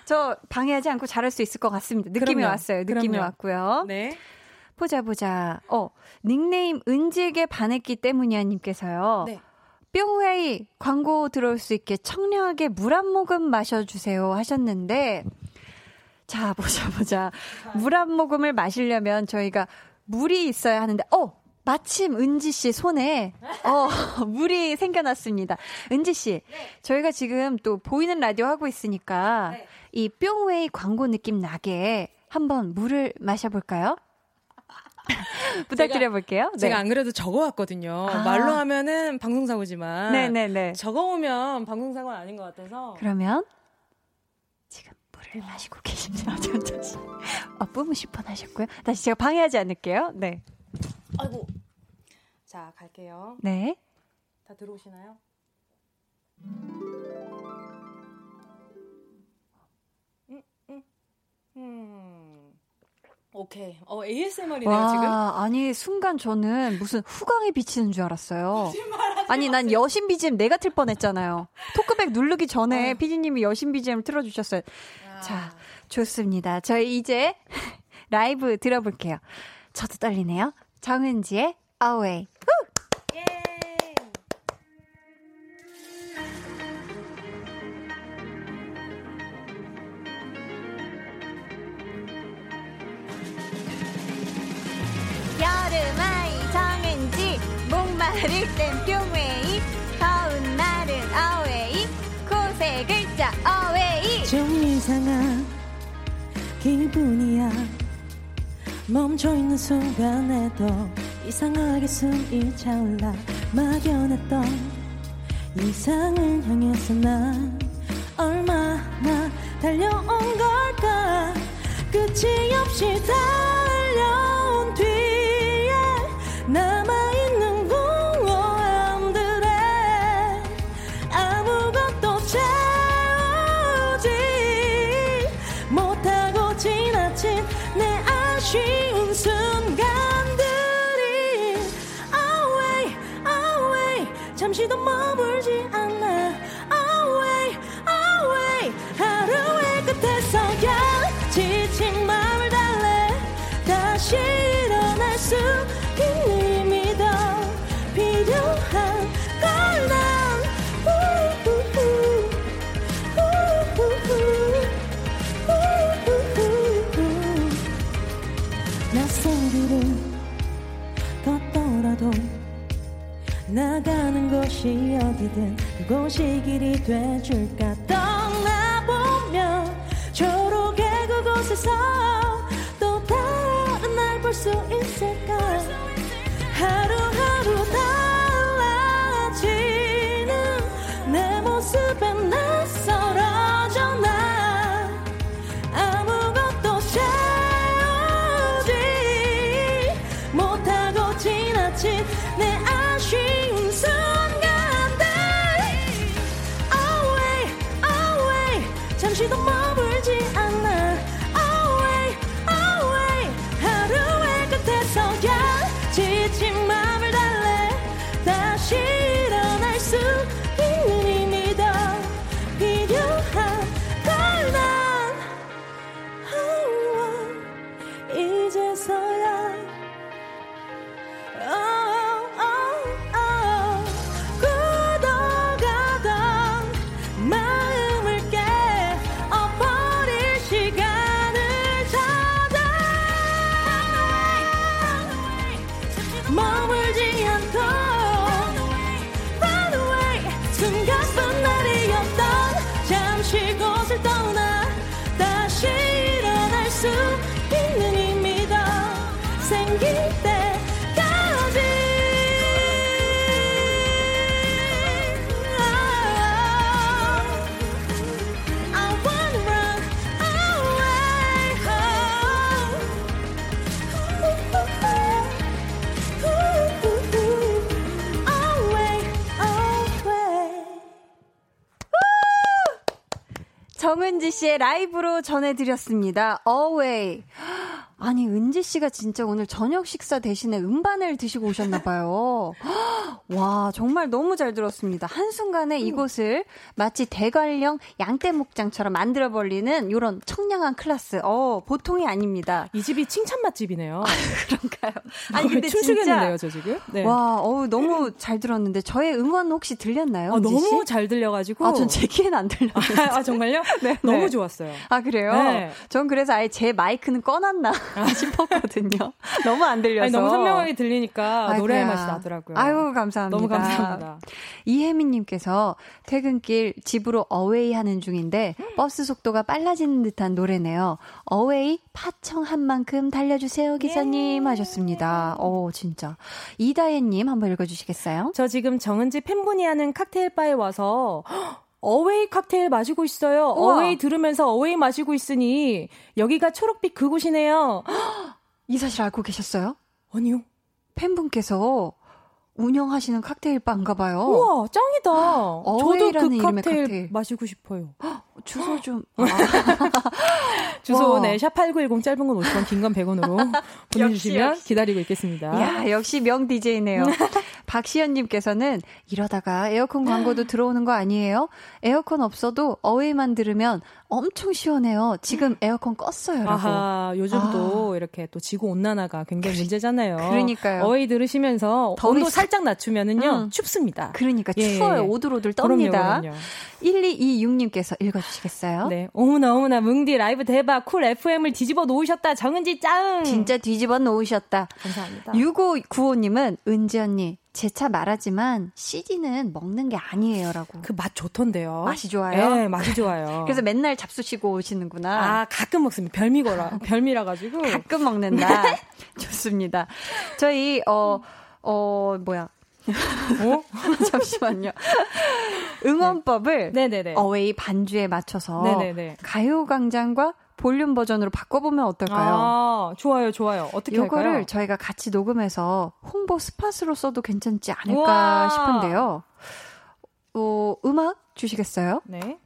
저 방해하지 않고 잘할 수 있을 것 같습니다. 느낌이 그럼요. 왔어요. 느낌이 그럼요. 왔고요. 네. 보자. 닉네임 은지에게 반했기 때문이야 님께서요. 네. 뿅웨이 광고 들어올 수 있게 청량하게 물 한 모금 마셔주세요 하셨는데 자 보자. 물 한 모금을 마시려면 저희가 물이 있어야 하는데 마침 은지 씨 손에 물이 생겨났습니다. 은지 씨 네. 저희가 지금 또 보이는 라디오 하고 있으니까 네. 이 뿅웨이 광고 느낌 나게 한번 물을 마셔볼까요? 부탁드려볼게요. 제가 안 그래도 적어왔거든요. 말로 하면은 방송사고지만 네네네. 적어오면 방송사고는 아닌 것 같아서 그러면 지금 물을 마시고 계십니다. 뿜으시뻔 하셨고요. 다시 제가 방해하지 않을게요. 네. 아이고. 자 갈게요. 네. 다 들어오시나요? 오케이. ASMR이네요, 와, 지금? 아니, 순간 저는 무슨 후광에 비치는 줄 알았어요. 아니, 난 여신 BGM 내가 틀 뻔했잖아요. 토크백 누르기 전에 피디님이 여신 BGM을 틀어주셨어요. 야. 자, 좋습니다. 저희 이제 라이브 들어볼게요. 저도 떨리네요. 정은지의 Away. 여름아이 정은지 목마를 땐 뿅웨이 더운 날은 어웨이 코세 글자 어웨이 좀 이상한 기분이야 멈춰있는 순간에도 이상하게 숨이 차올라 막연했던 이상을 향해서 난 얼마나 달려온 걸까 끝이 없이 달려온 뒤 남아있는 공허함들에 아무것도 채우지 못하고 지나친 내 아쉬운 순간들이 Away, Away 잠시도 머물지 않아 Away, Away 하루의 끝에서야 지친 마음을 달래 다시 일어날 수 힘이 더 필요한 걸 난 낯선 길을 걷더라도 나가는 곳이 어디든 그곳이 길이 돼줄까 떠나보면 초록의 그곳에서 또 다른 날 볼 수 있을까 하루하루 달라지는 내 모습에 낯설어져 나 아무것도 채우지 못하고 지나친 내 아쉬운 순간들 Away, Away 잠시도 머물지 않아 Away, Away 하루의 끝에서야 지친 맘을 달래 다시 일어날 수 있는 힘이 더 필요한 걸 난 이제서야 굳어가던 마음을 깨어버릴 시간 은지씨의 라이브로 전해드렸습니다. Away. 아니 은지씨가 진짜 오늘 저녁 식사 대신에 음반을 드시고 오셨나봐요. 와 정말 너무 잘 들었습니다. 한순간에 이곳을 마치 대관령 양떼목장처럼 만들어버리는 이런 청량한 클래스. 보통이 아닙니다. 이 집이 칭찬 맛집이네요. 아, 그런가요? 아니 근데 춤추겠는데요 저 지금? 네. 와 너무 잘 들었는데 저의 응원 혹시 들렸나요? 아, 너무 잘 들려가지고. 아, 전 제 귀엔 안 들렸는데. 아 정말요? 네. 너무 좋았어요. 아 그래요? 네. 전 그래서 아예 제 마이크는 꺼놨나 싶었거든요. 너무 안 들려서. 아니, 너무 선명하게 들리니까 아이고야. 노래의 맛이 나더라고요. 아유 감사합니다. 너무 감사합니다. 이혜민님께서 퇴근길 집으로 어웨이 하는 중인데 버스 속도가 빨라지는 듯한 노래네요. 어웨이 파청한 만큼 달려주세요 기사님 예. 하셨습니다. 진짜. 이다혜님 한번 읽어주시겠어요? 저 지금 정은지 팬분이 하는 칵테일바에 와서 어웨이 칵테일 마시고 있어요. 우와. 어웨이 들으면서 어웨이 마시고 있으니 여기가 초록빛 그곳이네요. 이 사실 알고 계셨어요? 아니요. 팬분께서 운영하시는 칵테일 바인가 봐요. 우와 짱이다. 저도 그 칵테일 마시고 싶어요. 주소 좀. 주소 네, 샵8910 짧은 건 50원 긴 건 100원으로 보내주시면 역시. 기다리고 있겠습니다. 이야, 역시 명 DJ네요. 박시연님께서는 이러다가 에어컨 광고도 들어오는 거 아니에요? 에어컨 없어도 어웨이만 들으면 엄청 시원해요. 지금 에어컨 껐어요. 아하, 요즘도 이렇게 또 지구온난화가 굉장히 문제잖아요. 그러니까요. 어웨이 들으시면서 온도 살짝 낮추면은요. 춥습니다. 그러니까 추워요. 예. 오들오들 떱니다. 그럼요. 1226님께서 읽어주시겠어요? 네. 어머나 뭉디 라이브 대박 쿨 FM을 뒤집어 놓으셨다. 정은지 짱. 진짜 뒤집어 놓으셨다. 감사합니다. 6595님은 은지 언니. 제 차 말하지만 CD는 먹는 게 아니에요라고. 그 맛 좋던데요. 맛이 좋아요? 네, 맛이 좋아요. 그래서 맨날 잡수시고 오시는구나. 아, 가끔 먹습니다. 별미라 가지고. 가끔 먹는다. 좋습니다. 저희 뭐야? 잠시만요. 응원법을 네. 어웨이 반주에 맞춰서 네네네. 가요광장과 볼륨 버전으로 바꿔보면 어떨까요? 아, 좋아요. 어떻게 할까요? 이거를 저희가 같이 녹음해서 홍보 스팟으로 써도 괜찮지 않을까 우와. 싶은데요. 음악 주시겠어요? 네.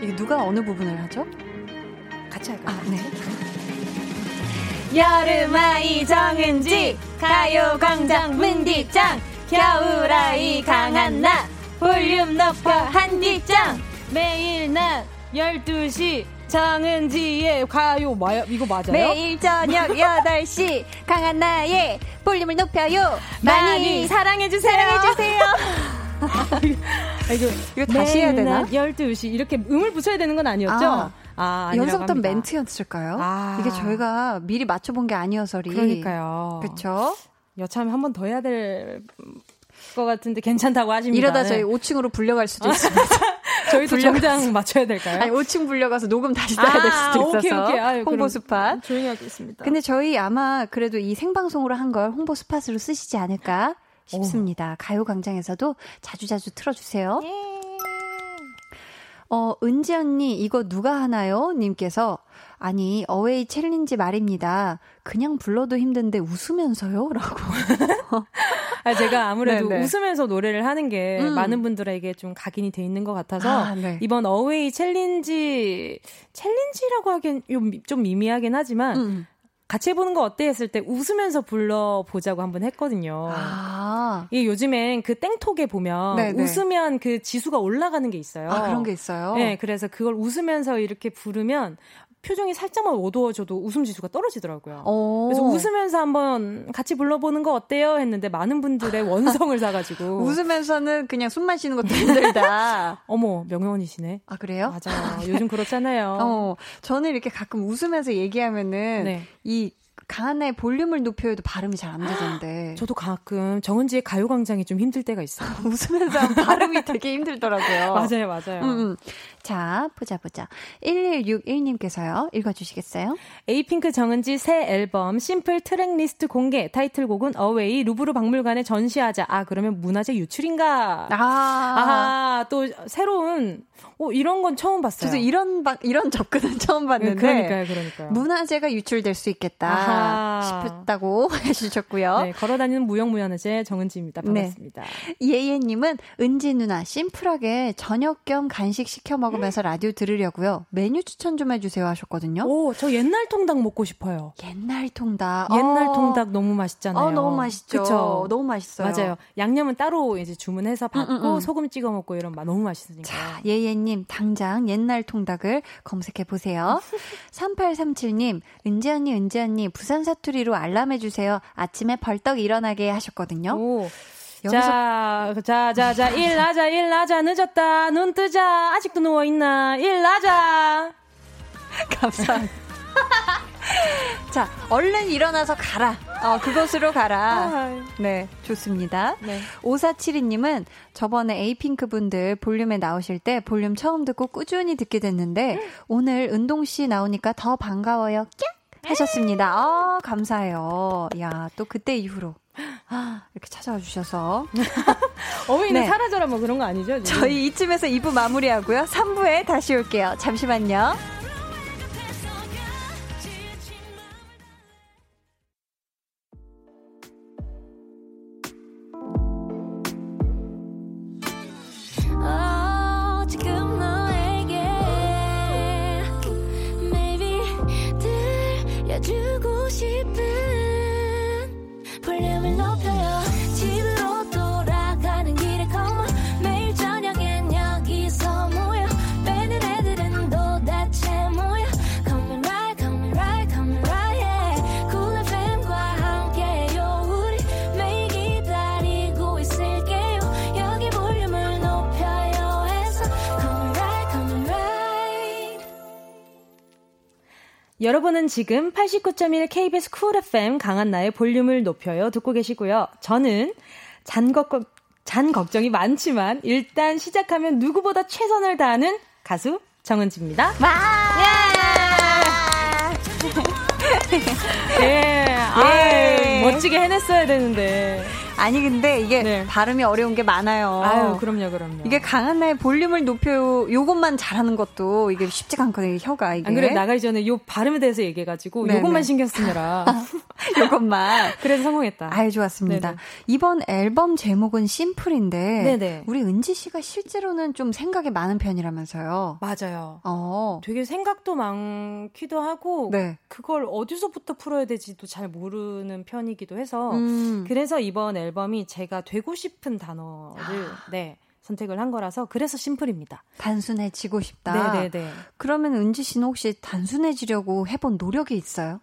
이게 누가 어느 부분을 하죠? 같이 할까요? 아, 네. 여름아이 정은지 가요광장 문디짱 겨울아이 강한나 볼륨 높여 한디짱 매일 낮 12시 정은지의 가요 이거 맞아요? 매일 저녁 8시 강한나의 볼륨을 높여요 많이 사랑해주세요 이거 다시 해야 되나? 12시 이렇게 음을 붙여야 되는 건 아니었죠? 연습던 멘트였을까요? 이게 저희가 미리 맞춰본 게 아니어서리. 그러니까요. 그렇죠? 여차하면 한 번 더 해야 될 것 같은데 괜찮다고 하십니다. 이러다 저희 5층으로 불려갈 수도 있습니다. 저희도 정장 맞춰야 될까요? 아니 5층 불려가서 녹음 다시 따야 될 수도 있어서 오케이. 홍보 스팟 조용히 하겠습니다. 근데 저희 아마 그래도 이 생방송으로 한 걸 홍보 스팟으로 쓰시지 않을까 싶습니다. 가요광장에서도 자주자주 틀어주세요. 예. 은지 언니 이거 누가 하나요? 님께서 아니 어웨이 챌린지 말입니다. 그냥 불러도 힘든데 웃으면서요? 라고. 제가 아무래도 네네. 웃으면서 노래를 하는 게 많은 분들에게 좀 각인이 돼 있는 것 같아서 네. 이번 어웨이 챌린지라고 하기엔 좀 미미하긴 하지만 같이 해보는 거 어때 했을 때 웃으면서 불러보자고 한번 했거든요. 이게 요즘엔 그 땡톡에 보면 네네. 웃으면 그 지수가 올라가는 게 있어요. 아, 그런 게 있어요? 네, 그래서 그걸 웃으면서 이렇게 부르면 표정이 살짝만 어두워져도 웃음 지수가 떨어지더라고요. 그래서 웃으면서 한번 같이 불러보는 거 어때요? 했는데 많은 분들의 원성을 사가지고. 웃으면서는 그냥 숨만 쉬는 것도 힘들다. 어머, 명언이시네. 아, 그래요? 맞아요. 요즘 그렇잖아요. 저는 이렇게 가끔 웃으면서 얘기하면은 네. 이 강한나의 볼륨을 높여도 발음이 잘 안 되던데. 저도 가끔 정은지의 가요광장이 좀 힘들 때가 있어요. 웃으면서 발음이 되게 힘들더라고요. 맞아요. 자, 보자. 1161님께서요. 읽어주시겠어요? 에이핑크 정은지 새 앨범 심플 트랙리스트 공개 타이틀곡은 어웨이 루브르 박물관에 전시하자. 아, 그러면 문화재 유출인가? 또 새로운 이런 건 처음 봤어요. 저도 이런 접근은 처음 봤는데. 그러니까요. 문화재가 유출될 수 있겠다. 않다 싶었다고 해주셨고요. 네, 걸어다니는 무형무연화제 정은지입니다. 반갑습니다. 네. 예예님은 은지 누나 심플하게 저녁 겸 간식 시켜 먹으면서 라디오 들으려고요. 메뉴 추천 좀 해주세요 하셨거든요. 오, 저 옛날 통닭 먹고 싶어요. 옛날 통닭. 옛날 통닭 너무 맛있잖아요. 너무 맛있죠. 그쵸? 너무 맛있어요. 맞아요. 양념은 따로 이제 주문해서 받고 소금 찍어 먹고 이런 맛 너무 맛있으니까. 자, 예예님 당장 옛날 통닭을 검색해 보세요. 3837님 은지 언니 부산 사투리로 알람해 주세요. 아침에 벌떡 일어나게 하셨거든요. 오. 자, 일하자, 늦었다, 눈 뜨자, 아직도 누워있나, 일하자. 감사합니다. 자, 얼른 일어나서 가라. 그곳으로 가라. 네, 좋습니다. 네. 5472님은 저번에 에이핑크 분들 볼륨에 나오실 때 볼륨 처음 듣고 꾸준히 듣게 됐는데 오늘 은동씨 나오니까 더 반가워요. 깍! 하셨습니다. 감사해요. 야, 또 그때 이후로. 이렇게 찾아와 주셔서 어머니는 네. 사라져라 뭐 그런 거 아니죠? 지금? 저희 이쯤에서 2부 마무리하고요. 3부에 다시 올게요. 잠시만요. 여러분은 지금 89.1 KBS 쿨 FM 강한나의 볼륨을 높여요 듣고 계시고요. 저는 잔 걱정이 많지만 일단 시작하면 누구보다 최선을 다하는 가수 정은지입니다. 와! 예! 예! 아, 멋지게 해냈어야 되는데. 아니 근데 이게 네. 발음이 어려운 게 많아요. 아유, 그럼요. 이게 강한나의 볼륨을 높여요. 요것만 잘하는 것도 이게 쉽지가 않거든요. 혀가 이게. 안 그래도 나가기 전에 요 발음에 대해서 얘기해가지고 네네. 요것만 신경 쓰느라. 요것만. 그래서 성공했다. 아유 좋았습니다. 네네. 이번 앨범 제목은 심플인데 네네. 우리 은지 씨가 실제로는 좀 생각이 많은 편이라면서요. 맞아요. 되게 생각도 많기도 하고 네. 그걸 어디서부터 풀어야 될지도 잘 모르는 편이기도 해서 그래서 이번 앨범이 제가 되고 싶은 단어를 네, 선택을 한 거라서 그래서 심플입니다. 단순해지고 싶다. 네네네. 그러면 은지 씨는 혹시 단순해지려고 해본 노력이 있어요?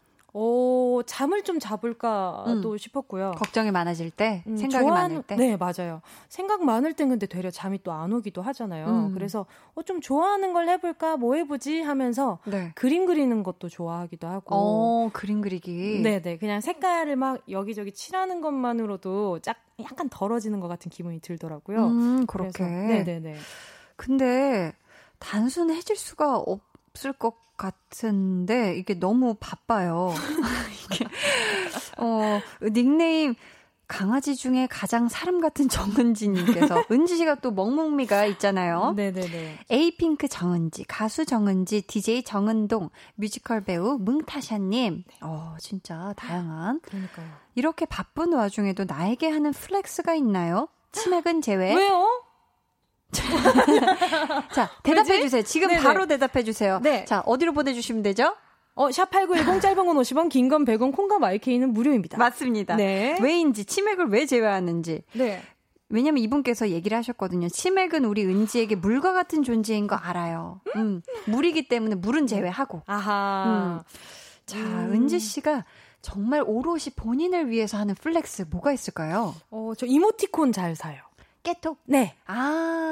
잠을 좀 자볼까도 싶었고요. 걱정이 많아질 때? 생각이 많을 때? 네, 맞아요. 생각 많을 땐 근데 되려 잠이 또 안 오기도 하잖아요. 그래서 좀 좋아하는 걸 해볼까? 뭐 해보지? 하면서 네. 그림 그리는 것도 좋아하기도 하고. 그림 그리기? 네네. 그냥 색깔을 막 여기저기 칠하는 것만으로도 약간 덜어지는 것 같은 기분이 들더라고요. 그렇게? 네네네. 근데 단순해질 수가 없을 것 같아요. 같은데 이게 너무 바빠요. 이게 닉네임 강아지 중에 가장 사람 같은 정은지님께서 은지 씨가 또 멍멍미가 있잖아요. 네네네. 에이핑크 정은지, 가수 정은지, DJ 정은동, 뮤지컬 배우 뭉타샤님. 진짜 다양한. 그러니까요. 이렇게 바쁜 와중에도 나에게 하는 플렉스가 있나요? 치맥은 제외. 왜요? 자, 대답해주세요. 지금 네네. 바로 대답해주세요. 네. 자, 어디로 보내주시면 되죠? 샵8910 짧은 건 50원, 긴 건 100원, 콩과 마이케이는 무료입니다. 맞습니다. 네. 왜인지, 치맥을 왜 제외하는지. 네. 왜냐면 이분께서 얘기를 하셨거든요. 치맥은 우리 은지에게 물과 같은 존재인 거 알아요. 물이기 때문에 물은 제외하고. 아하. 자, 은지 씨가 정말 오롯이 본인을 위해서 하는 플렉스 뭐가 있을까요? 저 이모티콘 잘 사요. 깨톡? 네.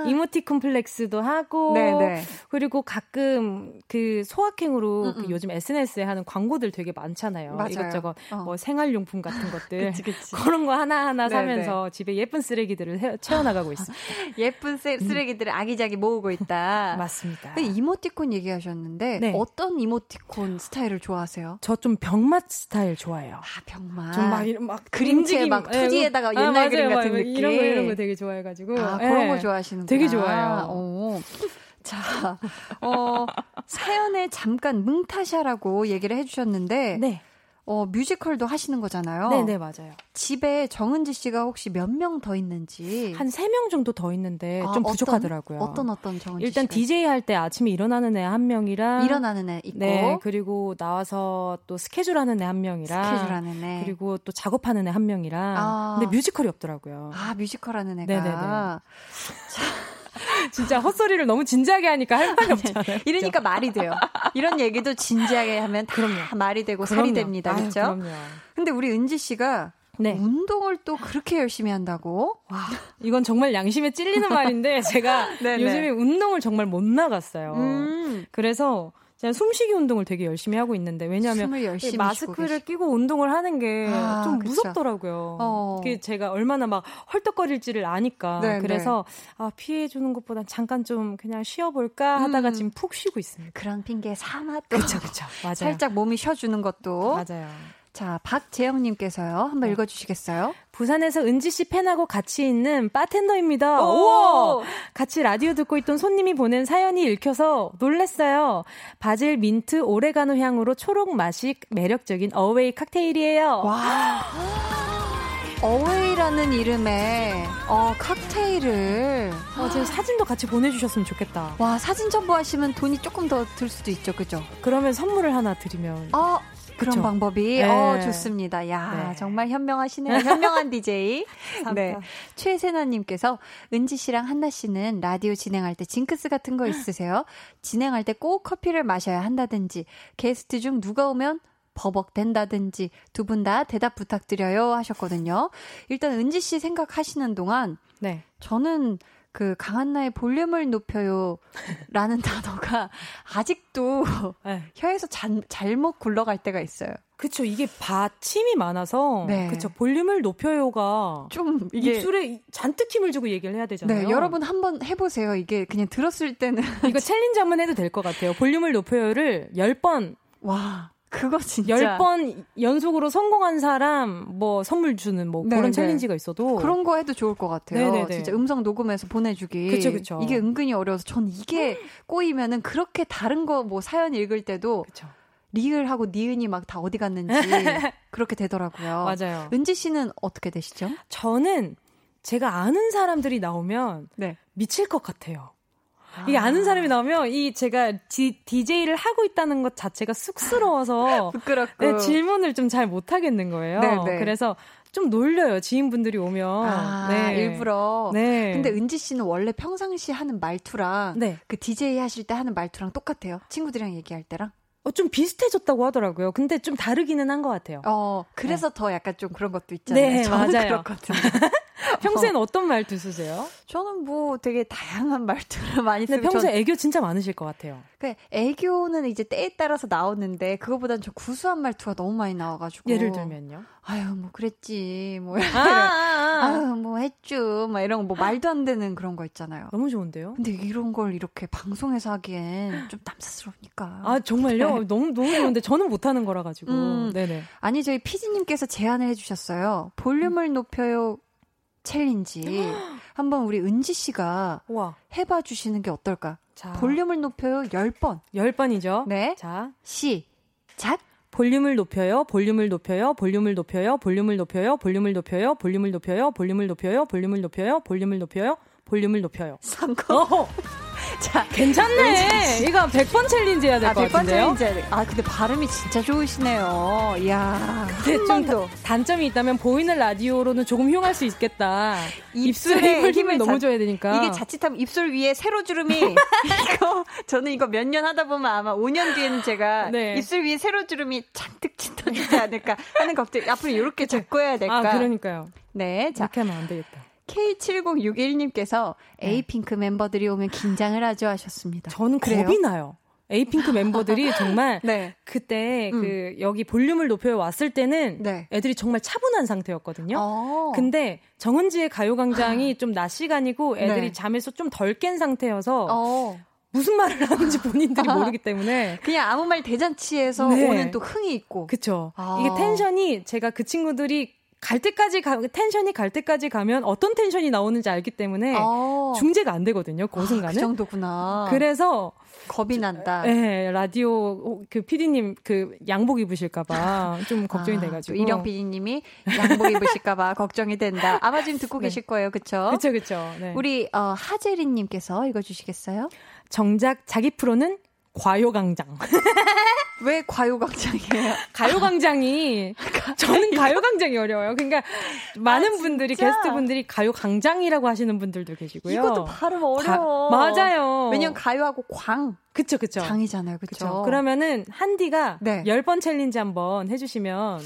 이모티콘 플렉스도 하고 네네. 그리고 가끔 그 소확행으로 그 요즘 SNS에 하는 광고들 되게 많잖아요. 맞아요. 이것저것 뭐 생활용품 같은 것들 그치. 그런 거 하나하나 사면서 집에 예쁜 쓰레기들을 채워나가고 있습니다. 예쁜 쓰레기들을 아기자기 모으고 있다. 맞습니다. 이모티콘 얘기하셨는데 네. 어떤 이모티콘 스타일을 좋아하세요? 저 좀 병맛 스타일 좋아해요. 병맛. 좀 막 그림체 막 2D에다가 옛날 맞아요, 그림 같은 느낌. 이런 거 되게 좋아해요. 가지고 그런 거 좋아하시는구나. 되게 좋아요. 자, 사연에 잠깐 뭉타샤라고 얘기를 해주셨는데, 네. 뮤지컬도 하시는 거잖아요. 네네, 맞아요. 집에 정은지 씨가 혹시 몇 명 더 있는지. 한 3명 정도 더 있는데 좀 부족하더라고요. 어떤 정은지 일단 씨가? DJ 할 때 아침에 일어나는 애 한 명이랑. 일어나는 애 있고. 네, 그리고 나와서 또 스케줄 하는 애 한 명이랑. 스케줄 하는 애. 그리고 또 작업하는 애 한 명이랑. 근데 뮤지컬이 없더라고요. 뮤지컬 하는 애가. 네네네. 진짜 헛소리를 너무 진지하게 하니까 할 말이 없잖아요. 이러니까 말이 돼요. 이런 얘기도 진지하게 하면 다 그럼요. 말이 되고 그럼요. 살이 됩니다. 아유, 그렇죠? 근데 우리 은지 씨가 네. 운동을 또 그렇게 열심히 한다고? 와, 이건 정말 양심에 찔리는 말인데 제가 요즘에 운동을 정말 못 나갔어요. 그래서 제가 숨쉬기 운동을 되게 열심히 하고 있는데 왜냐하면 마스크를 끼고 운동을 하는 게 좀 무섭더라고요. 그게 제가 얼마나 막 헐떡거릴지를 아니까. 네, 그래서 네. 피해주는 것보다 잠깐 좀 그냥 쉬어볼까 하다가 지금 푹 쉬고 있습니다. 그런 핑계 삼아 또 맞아요. 살짝 몸이 쉬어주는 것도. 맞아요. 자, 박재영님께서요. 한번 읽어주시겠어요? 부산에서 은지 씨 팬하고 같이 있는 바텐더입니다. 오! 같이 라디오 듣고 있던 손님이 보낸 사연이 읽혀서 놀랐어요. 바질, 민트, 오레가노 향으로 초록 맛이 매력적인 어웨이 칵테일이에요. 와, 어웨이라는 이름의 칵테일을 지금 사진도 같이 보내주셨으면 좋겠다. 와, 사진 첨부하시면 돈이 조금 더 들 수도 있죠, 그죠? 그러면 선물을 하나 드리면. 그런 그쵸? 방법이 네. 좋습니다. 야 네. 정말 현명하시네요. 현명한 DJ. 네. 최세나님께서 은지 씨랑 한나 씨는 라디오 진행할 때 징크스 같은 거 있으세요? 진행할 때 꼭 커피를 마셔야 한다든지 게스트 중 누가 오면 버벅댄다든지 두 분 다 대답 부탁드려요 하셨거든요. 일단 은지 씨 생각하시는 동안 네. 저는 강한나의 볼륨을 높여요라는 단어가 아직도 네. 혀에서 잘못 굴러갈 때가 있어요. 그렇죠. 이게 받침이 많아서 네. 그렇죠. 볼륨을 높여요가 좀 이게 입술에 잔뜩 힘을 주고 얘기를 해야 되잖아요. 네, 여러분 한번 해보세요. 이게 그냥 들었을 때는 이거 챌린지 한번 해도 될 것 같아요. 볼륨을 높여요를 10번 와. 그거 진짜 10번 연속으로 성공한 사람 선물 주는 그런 챌린지가 있어도 그런 거 해도 좋을 것 같아요. 네네네. 진짜 음성 녹음해서 보내주기. 그쵸, 그쵸. 이게 은근히 어려워서 전 이게 꼬이면은 그렇게 다른 거 사연 읽을 때도 그쵸. 리을하고 니은이 막 다 어디 갔는지 그렇게 되더라고요. 맞아요. 은지 씨는 어떻게 되시죠? 저는 제가 아는 사람들이 나오면 미칠 것 같아요. 이게 아는 사람이 나오면 제가 DJ를 하고 있다는 것 자체가 쑥스러워서 부끄럽고 질문을 좀 잘 못하겠는 거예요. 네네. 그래서 좀 놀려요. 지인분들이 오면. 일부러. 네. 근데 은지 씨는 원래 평상시 하는 말투랑 그 DJ 하실 때 하는 말투랑 똑같아요? 친구들이랑 얘기할 때랑? 좀 비슷해졌다고 하더라고요. 근데 좀 다르기는 한 것 같아요. 그래서 더 약간 좀 그런 것도 있잖아요. 네, 저는 맞아요. 그렇거든요. 평소에는 어떤 말투 쓰세요? 저는 되게 다양한 말투를 많이 쓰고. 평소에 애교 진짜 많으실 것 같아요. 애교는 이제 때에 따라서 나오는데 그거보단 저 구수한 말투가 너무 많이 나와가지고. 예를 들면요? 아유 그랬지 아유 했쥬 이런 거 말도 안 되는 그런 거 있잖아요. 너무 좋은데요? 근데 이런 걸 이렇게 방송에서 하기엔 좀 남사스러우니까. 정말요? 네. 너무 좋은데 저는 못하는 거라 가지고. 네네. 아니 저희 PD님께서 제안을 해주셨어요. 볼륨을 높여요 챌린지 한번 우리 은지 씨가 해봐 주시는 게 어떨까? 자. 볼륨을 높여요 10번. 10번이죠. 네. 자, 시작. 볼륨을 높여요. 볼륨을 높여요. 볼륨을 높여요. 볼륨을 높여요. 볼륨을 높여요. 볼륨을 높여요. 볼륨을 높여요. 볼륨을 높여요. 볼륨을 높여요. 볼륨을 높여요. 성공. 자, 괜찮네. 이거 100번 챌린지 해야 될 것 같은데요. 100번 챌린지. 근데 발음이 진짜 좋으시네요. 이야. 근데 좀 단점이 있다면 보이는 라디오로는 조금 흉할 수 있겠다. 입술에 힘을 너무 줘야 되니까. 이게 자칫하면 입술 위에 세로주름이 저는 이거 몇 년 하다 보면 아마 5년 뒤에는 제가 입술 위에 세로주름이 잔뜩 짙어지지 않을까 하는 걱정. 앞으로 이렇게 잡고 해야 될까. 그러니까요. 네, 자. 이렇게 하면 안 되겠다. K7061님께서 에이핑크 멤버들이 오면 긴장을 아주 하셨습니다. 저는 겁이 나요. 에이핑크 멤버들이 정말 그때 여기 볼륨을 높여 왔을 때는 애들이 정말 차분한 상태였거든요. 근데 정은지의 가요광장이 좀 낮 시간이고 애들이 잠에서 좀 덜 깬 상태여서 무슨 말을 하는지 본인들이 모르기 때문에 그냥 아무 말 대잔치에서 오는 또 흥이 있고 그쵸. 이게 텐션이 제가 그 친구들이 갈 때까지 텐션이 갈 때까지 가면 어떤 텐션이 나오는지 알기 때문에 중재가 안 되거든요. 그 순간은. 그 정도구나. 그래서 겁이 난다. 네, 라디오 그 PD님 그 양복 입으실까봐 좀 걱정이 돼가지고 이령 PD님이 양복 입으실까봐 걱정이 된다. 아마 지금 듣고 네. 계실 거예요, 그렇죠? 그렇죠, 그렇죠. 네. 우리 하재리님께서 읽어주시겠어요? 정작 자기 프로는 과요광장. 왜 과요광장이에요? 가요광장이 저는 가요광장이 어려워요. 그러니까 많은 분들이 게스트분들이 가요광장이라고 하시는 분들도 계시고요. 이것도 발음 어려워. 맞아요. 왜냐면 가요하고 광. 그쵸, 그쵸. 장이잖아요. 그쵸. 그러면은 한디가 네. 10번 챌린지 한번 해주시면.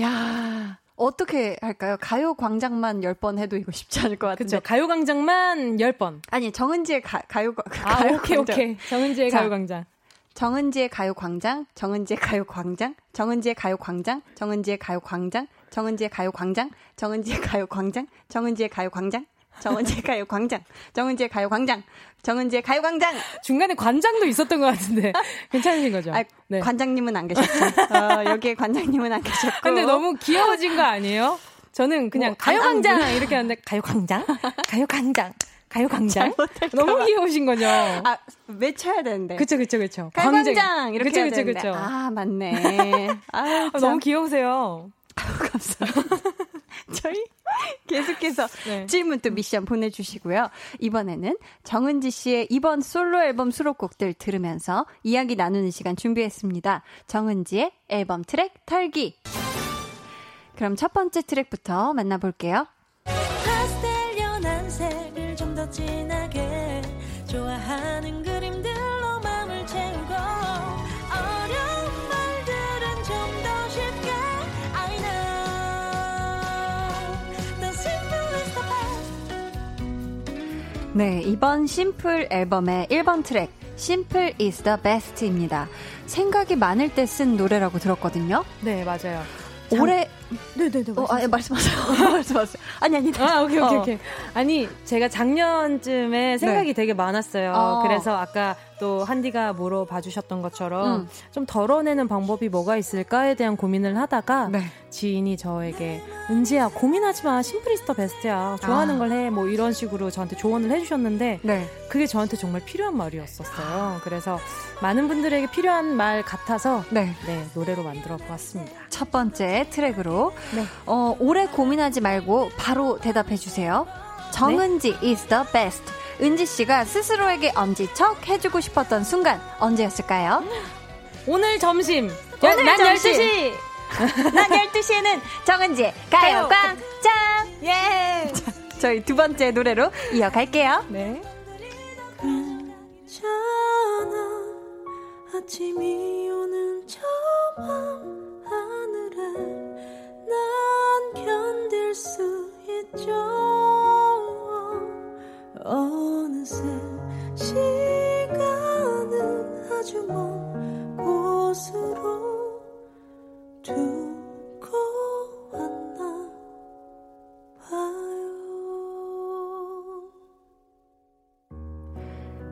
야 어떻게 할까요? 가요광장만 10번 해도 이거 쉽지 않을 것 같은데. 그렇죠. 가요광장만 10번. 아니, 정은지의 가요광장. 오케이, 오케이. 정은지의 가요광장. 정은지의 가요광장, 정은지의 가요광장, 정은지의 가요광장, 정은지의 가요광장, 정은지의 가요광장, 정은지의 가요광장, 정은지의 가요광장. 정은지의 가요광장, 정은지의 가요광장, 정은지의 가요광장. 중간에 관장도 있었던 것 같은데 괜찮으신 거죠? 아, 네. 관장님은 안 계셨죠. 여기에 관장님은 안 계셨고. 근데 너무 귀여워진 거 아니에요? 저는 그냥 뭐, 가요광장 이렇게 하는데 가요광장, 가요광장, 가요광장. 너무 귀여우신 거죠? 아 외쳐야 되는데. 그렇죠, 그렇죠, 그렇죠. 가요광장 이렇게 그쵸, 해야 그쵸, 되는데. 그쵸. 아 맞네. 아유, 너무 귀여우세요. 아유, 감사합니다. 저희 계속해서 네. 질문 또 미션 보내주시고요. 이번에는 정은지 씨의 이번 솔로 앨범 수록곡들 들으면서 이야기 나누는 시간 준비했습니다. 정은지의 앨범 트랙 털기. 그럼 첫 번째 트랙부터 만나볼게요. 파스텔 연한 색을 좀 더 진하게 좋아하는 그림들로 마음을 채우고 어려운 말들은 좀 더 쉽게 I know 네, 이번 심플 앨범의 1번 트랙 심플 is the best입니다. 생각이 많을 때 쓴 노래라고 들었거든요. 네, 맞아요. 올해 네네네. 말씀하세요. 말씀하세요. 아니. 오케이. 아니, 제가 작년쯤에 생각이 네. 되게 많았어요. 그래서 아까 또 한디가 물어봐 주셨던 것처럼 좀 덜어내는 방법이 뭐가 있을까에 대한 고민을 하다가 네. 지인이 저에게 은지야 고민하지 마 심플이스터 베스트야 좋아하는 걸 해 뭐 이런 식으로 저한테 조언을 해주셨는데 네. 그게 저한테 정말 필요한 말이었었어요. 그래서 많은 분들에게 필요한 말 같아서 네, 노래로 만들어 보았습니다. 첫 번째 트랙으로 네. 오래 고민하지 말고 바로 대답해 주세요. 정은지 네? is the best. 은지 씨가 스스로에게 엄지척 해주고 싶었던 순간 언제였을까요? 오늘 점심. 난 12시. 난 12시에는 정은지의 가요광장. 예. 자, 저희 두 번째 노래로 이어갈게요. 네. 괜찮아 아침이 오는 저 밤 하늘에 난 견딜 수 있죠. 어느새 시간은 아주 먼 곳으로 두고 왔나 봐요.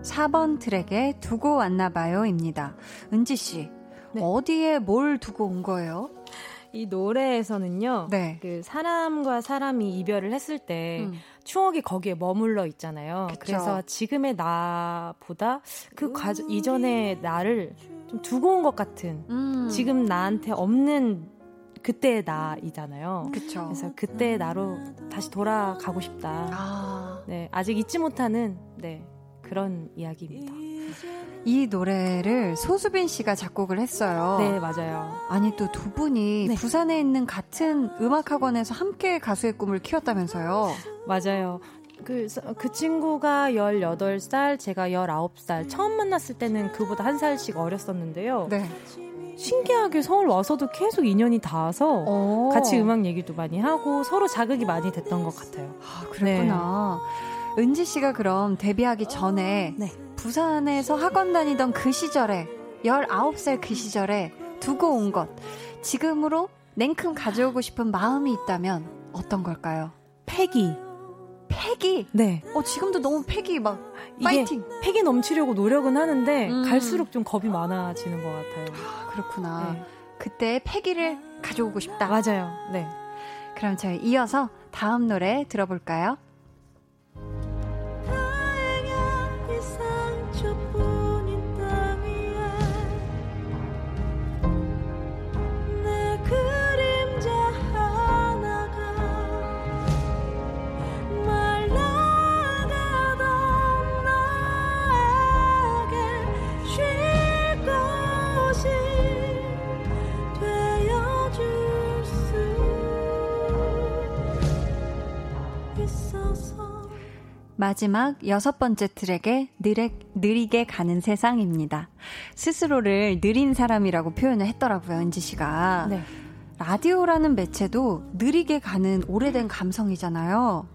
4번 트랙에 두고 왔나 봐요입니다. 은지 씨, 네. 어디에 뭘 두고 온 거예요? 이 노래에서는요, 네. 그 사람과 사람이 이별을 했을 때 추억이 거기에 머물러 있잖아요. 그쵸. 그래서 지금의 나보다 그 이전의 나를 좀 두고 온 것 같은 지금 나한테 없는 그때의 나이잖아요. 그쵸. 그래서 그때의 나로 다시 돌아가고 싶다. 네, 아직 잊지 못하는 네, 그런 이야기입니다. 이 노래를 소수빈 씨가 작곡을 했어요. 네, 맞아요. 아니, 또 두 분이 네. 부산에 있는 같은 음악학원에서 함께 가수의 꿈을 키웠다면서요. 맞아요. 그 친구가 18살, 제가 19살. 처음 만났을 때는 그보다 한 살씩 어렸었는데요. 네. 신기하게 서울 와서도 계속 인연이 닿아서 같이 음악 얘기도 많이 하고 서로 자극이 많이 됐던 것 같아요. 아, 그랬구나. 네. 은지 씨가 그럼 데뷔하기 전에 네. 부산에서 학원 다니던 그 시절에 19살 그 시절에 두고 온 것 지금으로 냉큼 가져오고 싶은 마음이 있다면 어떤 걸까요? 패기? 네. 지금도 너무 패기 막 파이팅 패기 넘치려고 노력은 하는데 갈수록 좀 겁이 많아지는 것 같아요. 아, 그렇구나. 네. 그때 패기를 가져오고 싶다. 맞아요. 네. 그럼 저희 이어서 다음 노래 들어볼까요? 마지막 6번째 트랙의 느리게 가는 세상입니다. 스스로를 느린 사람이라고 표현을 했더라고요, 은지 씨가. 네. 라디오라는 매체도 느리게 가는 오래된 감성이잖아요.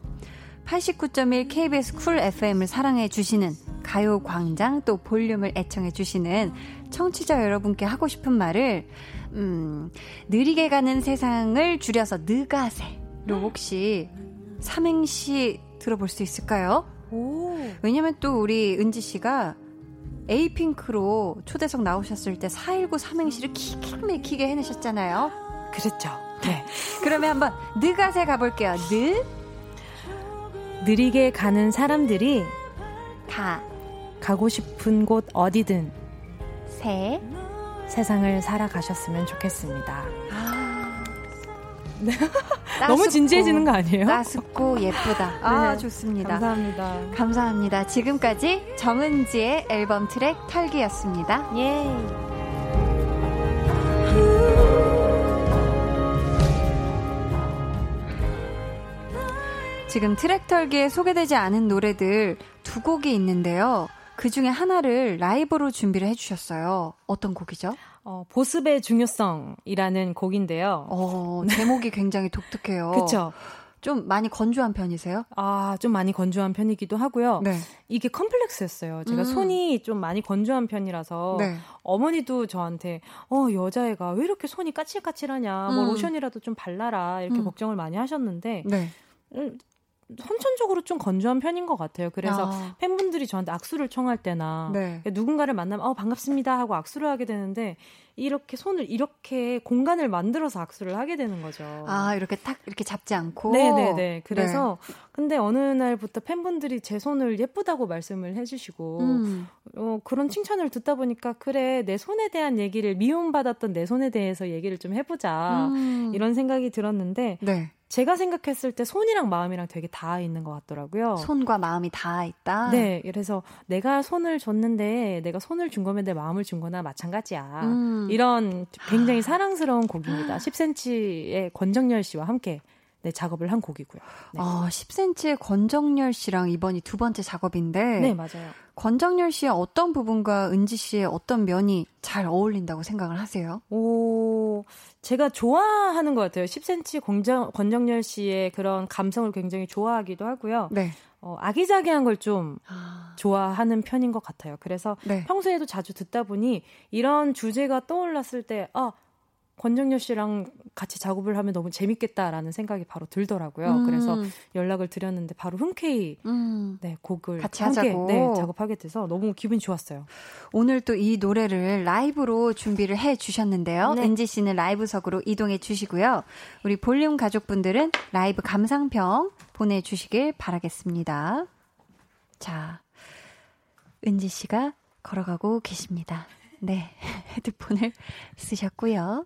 89.1 KBS 쿨 FM을 사랑해 주시는 가요광장, 또 볼륨을 애청해 주시는 청취자 여러분께 하고 싶은 말을 느리게 가는 세상을 줄여서 느가세로 혹시 삼행시 들어볼 수 있을까요? 오. 왜냐면 또 우리 은지 씨가 에이핑크로 초대석 나오셨을 때 419 삼행시를 킥킥 맥히게 해내셨잖아요. 그랬죠. 네. 그러면 한번 느가세 가볼게요. 느리게 가는 사람들이 다 가고 싶은 곳 어디든 세상을 살아가셨으면 좋겠습니다. 너무 진지해지는 거 아니에요? 따숩고 예쁘다. 아, 네, 좋습니다. 감사합니다. 감사합니다. 지금까지 정은지의 앨범 트랙 털기였습니다. 예. 지금 트랙 털기에 소개되지 않은 노래들 두 곡이 있는데요. 그 중에 하나를 라이브로 준비를 해주셨어요. 어떤 곡이죠? 보습의 중요성이라는 곡인데요. 제목이 굉장히 독특해요. 그렇죠. 좀 많이 건조한 편이세요? 아, 좀 많이 건조한 편이기도 하고요. 네. 이게 컴플렉스였어요. 제가 손이 좀 많이 건조한 편이라서 네. 어머니도 저한테 여자애가 왜 이렇게 손이 까칠까칠하냐, 뭐 로션이라도 좀 발라라 이렇게 걱정을 많이 하셨는데 네. 선천적으로 좀 건조한 편인 것 같아요. 그래서 팬분들이 저한테 악수를 청할 때나 네. 누군가를 만나면 반갑습니다 하고 악수를 하게 되는데 이렇게 손을 이렇게 공간을 만들어서 악수를 하게 되는 거죠. 아, 이렇게 딱 이렇게 잡지 않고? 네네네. 그래서 네. 근데 어느 날부터 팬분들이 제 손을 예쁘다고 말씀을 해주시고 그런 칭찬을 듣다 보니까 그래, 내 손에 대한 얘기를 미움받았던 내 손에 대해서 얘기를 좀 해보자 이런 생각이 들었는데 네. 제가 생각했을 때 손이랑 마음이랑 되게 닿아 있는 것 같더라고요. 손과 마음이 닿아 있다? 네. 그래서 내가 손을 줬는데 내가 손을 준 거면 내 마음을 준 거나 마찬가지야. 이런 굉장히 사랑스러운 곡입니다. 10cm의 권정열 씨와 함께 네, 작업을 한 곡이고요. 네. 10cm의 권정열 씨랑 이번이 두 번째 작업인데 네, 맞아요. 권정열 씨의 어떤 부분과 은지 씨의 어떤 면이 잘 어울린다고 생각을 하세요? 제가 좋아하는 것 같아요. 10cm 권정열 씨의 그런 감성을 굉장히 좋아하기도 하고요. 네. 아기자기한 걸 좀 좋아하는 편인 것 같아요. 그래서 네. 평소에도 자주 듣다 보니 이런 주제가 떠올랐을 때 권정열 씨랑 같이 작업을 하면 너무 재밌겠다라는 생각이 바로 들더라고요. 그래서 연락을 드렸는데 바로 흔쾌히 네, 곡을 같이 함께 네, 작업하게 돼서 너무 기분이 좋았어요. 오늘 또 이 노래를 라이브로 준비를 해주셨는데요. 네. 은지 씨는 라이브석으로 이동해 주시고요. 우리 볼륨 가족분들은 라이브 감상평 보내주시길 바라겠습니다. 자, 은지 씨가 걸어가고 계십니다. 네, 헤드폰을 쓰셨고요.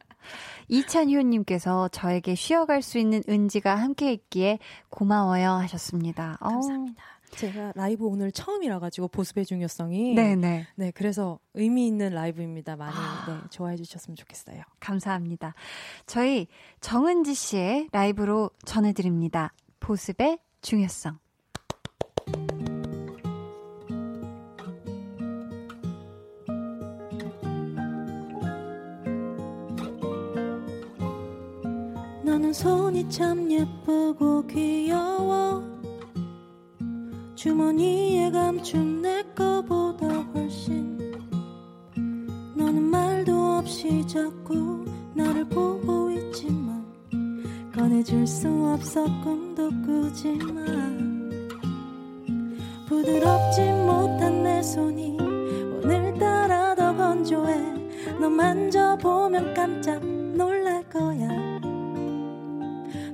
이찬효님께서 저에게 쉬어갈 수 있는 은지가 함께 있기에 고마워요 하셨습니다. 감사합니다. 제가 라이브 오늘 처음이라 가지고 보습의 중요성이 네네. 네, 그래서 의미 있는 라이브입니다. 많이 네, 좋아해 주셨으면 좋겠어요. 감사합니다. 저희 정은지 씨의 라이브로 전해드립니다. 보습의 중요성. 너는 손이 참 예쁘고 귀여워. 주머니에 감춘 내 거보다 훨씬. 너는 말도 없이 자꾸 나를 보고 있지만 꺼내줄 수 없어 꿈도 꾸지 마. 부드럽지 못한 내 손이 오늘따라 더 건조해. 너 만져보면 깜짝 놀랄 거야.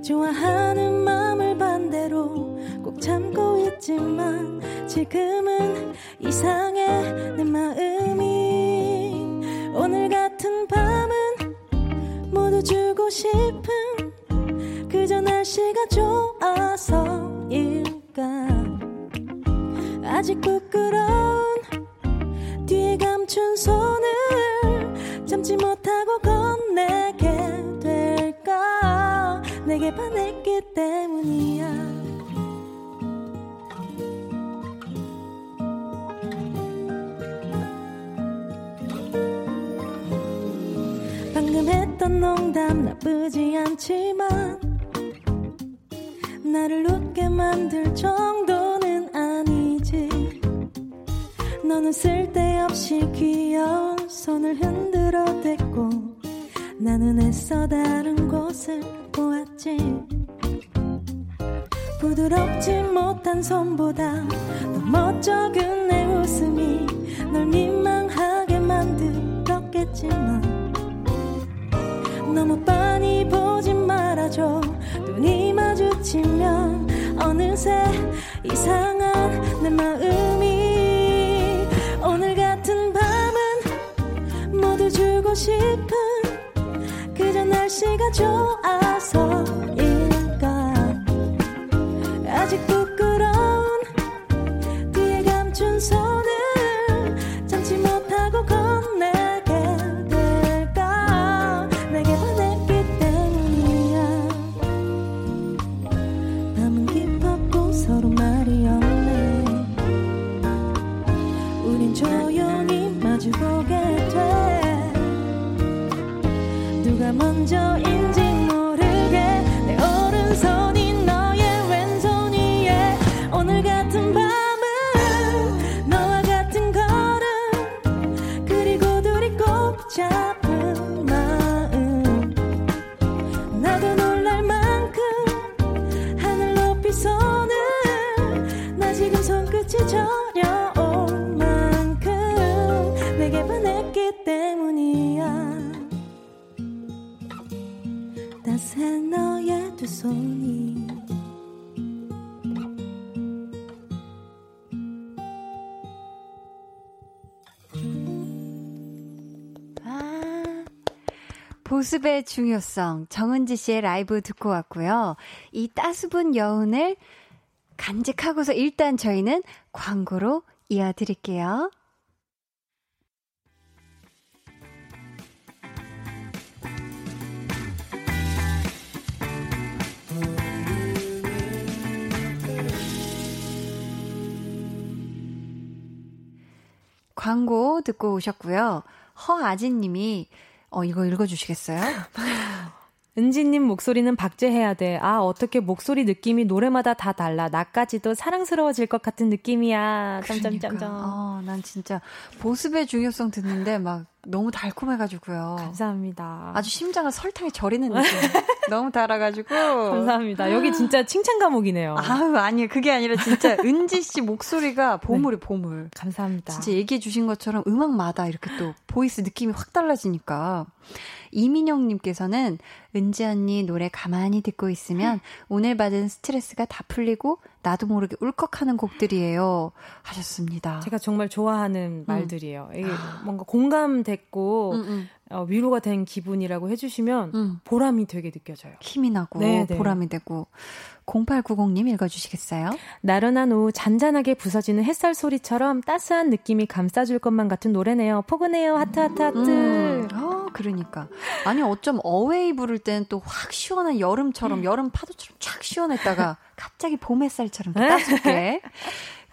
좋아하는 마음을 반대로 꼭 참고 있지만 지금은 이상해 내 마음이 오늘 같은 밤은 모두 주고 싶은 그저 날씨가 좋아서일까 아직 부끄러운 뒤에 감춘 손을 참지 못하고 건네게 될까 내게 반했기 때문이야 방금 했던 농담 나쁘지 않지만 나를 웃게 만들 정도는 아니지 너는 쓸데없이 귀여운 손을 흔들어 댔고 나는 애써 다른 곳을 보았지 부드럽지 못한 손보다 더 멋쩍은 내 웃음이 널 민망하게 만들었겠지만 너무 빤히 보지 말아줘 눈이 마주치면 어느새 이상한 내 마음이 오늘 같은 밤은 모두 주고 싶은 그저 날씨가 좋아서일까 아직 부끄러운 뒤에 감춘 손을 참지 못하고 건네 먼저인지 모르게 내 오른손이 너의 왼손이에 오늘 같은 밤은 너와 같은 걸음 그리고 둘이 꼭 잡은 마음 나도 놀랄 만큼 하늘 높이 손을 나 지금 손끝이 저려올 만큼 내게 반했기 때문이야 새 너의 두 손이 보습의 중요성 정은지 씨의 라이브 듣고 왔고요. 이 따스분 여운을 간직하고서 일단 저희는 광고로 이어드릴게요. 광고 듣고 오셨고요. 허아진님이 이거 읽어주시겠어요? 은지님 목소리는 박제해야 돼. 아 어떻게 목소리 느낌이 노래마다 다 달라. 나까지도 사랑스러워질 것 같은 느낌이야. 그러니까. 난 진짜 보습의 중요성 듣는데 막 너무 달콤해가지고요. 감사합니다. 아주 심장을 설탕에 절이는 느낌. 너무 달아가지고. 감사합니다. 여기 진짜 칭찬 감옥이네요. 아니에요. 그게 아니라 진짜 은지 씨 목소리가 보물이에요. 네. 보물. 감사합니다. 진짜 얘기해 주신 것처럼 음악마다 이렇게 또 보이스 느낌이 확 달라지니까. 이민영님께서는 은지 언니 노래 가만히 듣고 있으면 오늘 받은 스트레스가 다 풀리고 나도 모르게 울컥하는 곡들이에요 하셨습니다. 제가 정말 좋아하는 말들이에요. 이게 뭔가 공감됐고 위로가 된 기분이라고 해주시면 보람이 되게 느껴져요. 힘이 나고 네네. 보람이 되고 0890님 읽어주시겠어요? 나른한 오후 잔잔하게 부서지는 햇살 소리처럼 따스한 느낌이 감싸줄 것만 같은 노래네요. 포근해요. 하트 하트 하트. 그러니까 아니 어쩜 어웨이 부를 때는 또 확 시원한 여름처럼 여름 파도처럼 쫙 시원했다가 갑자기 봄 햇살처럼 따뜻해.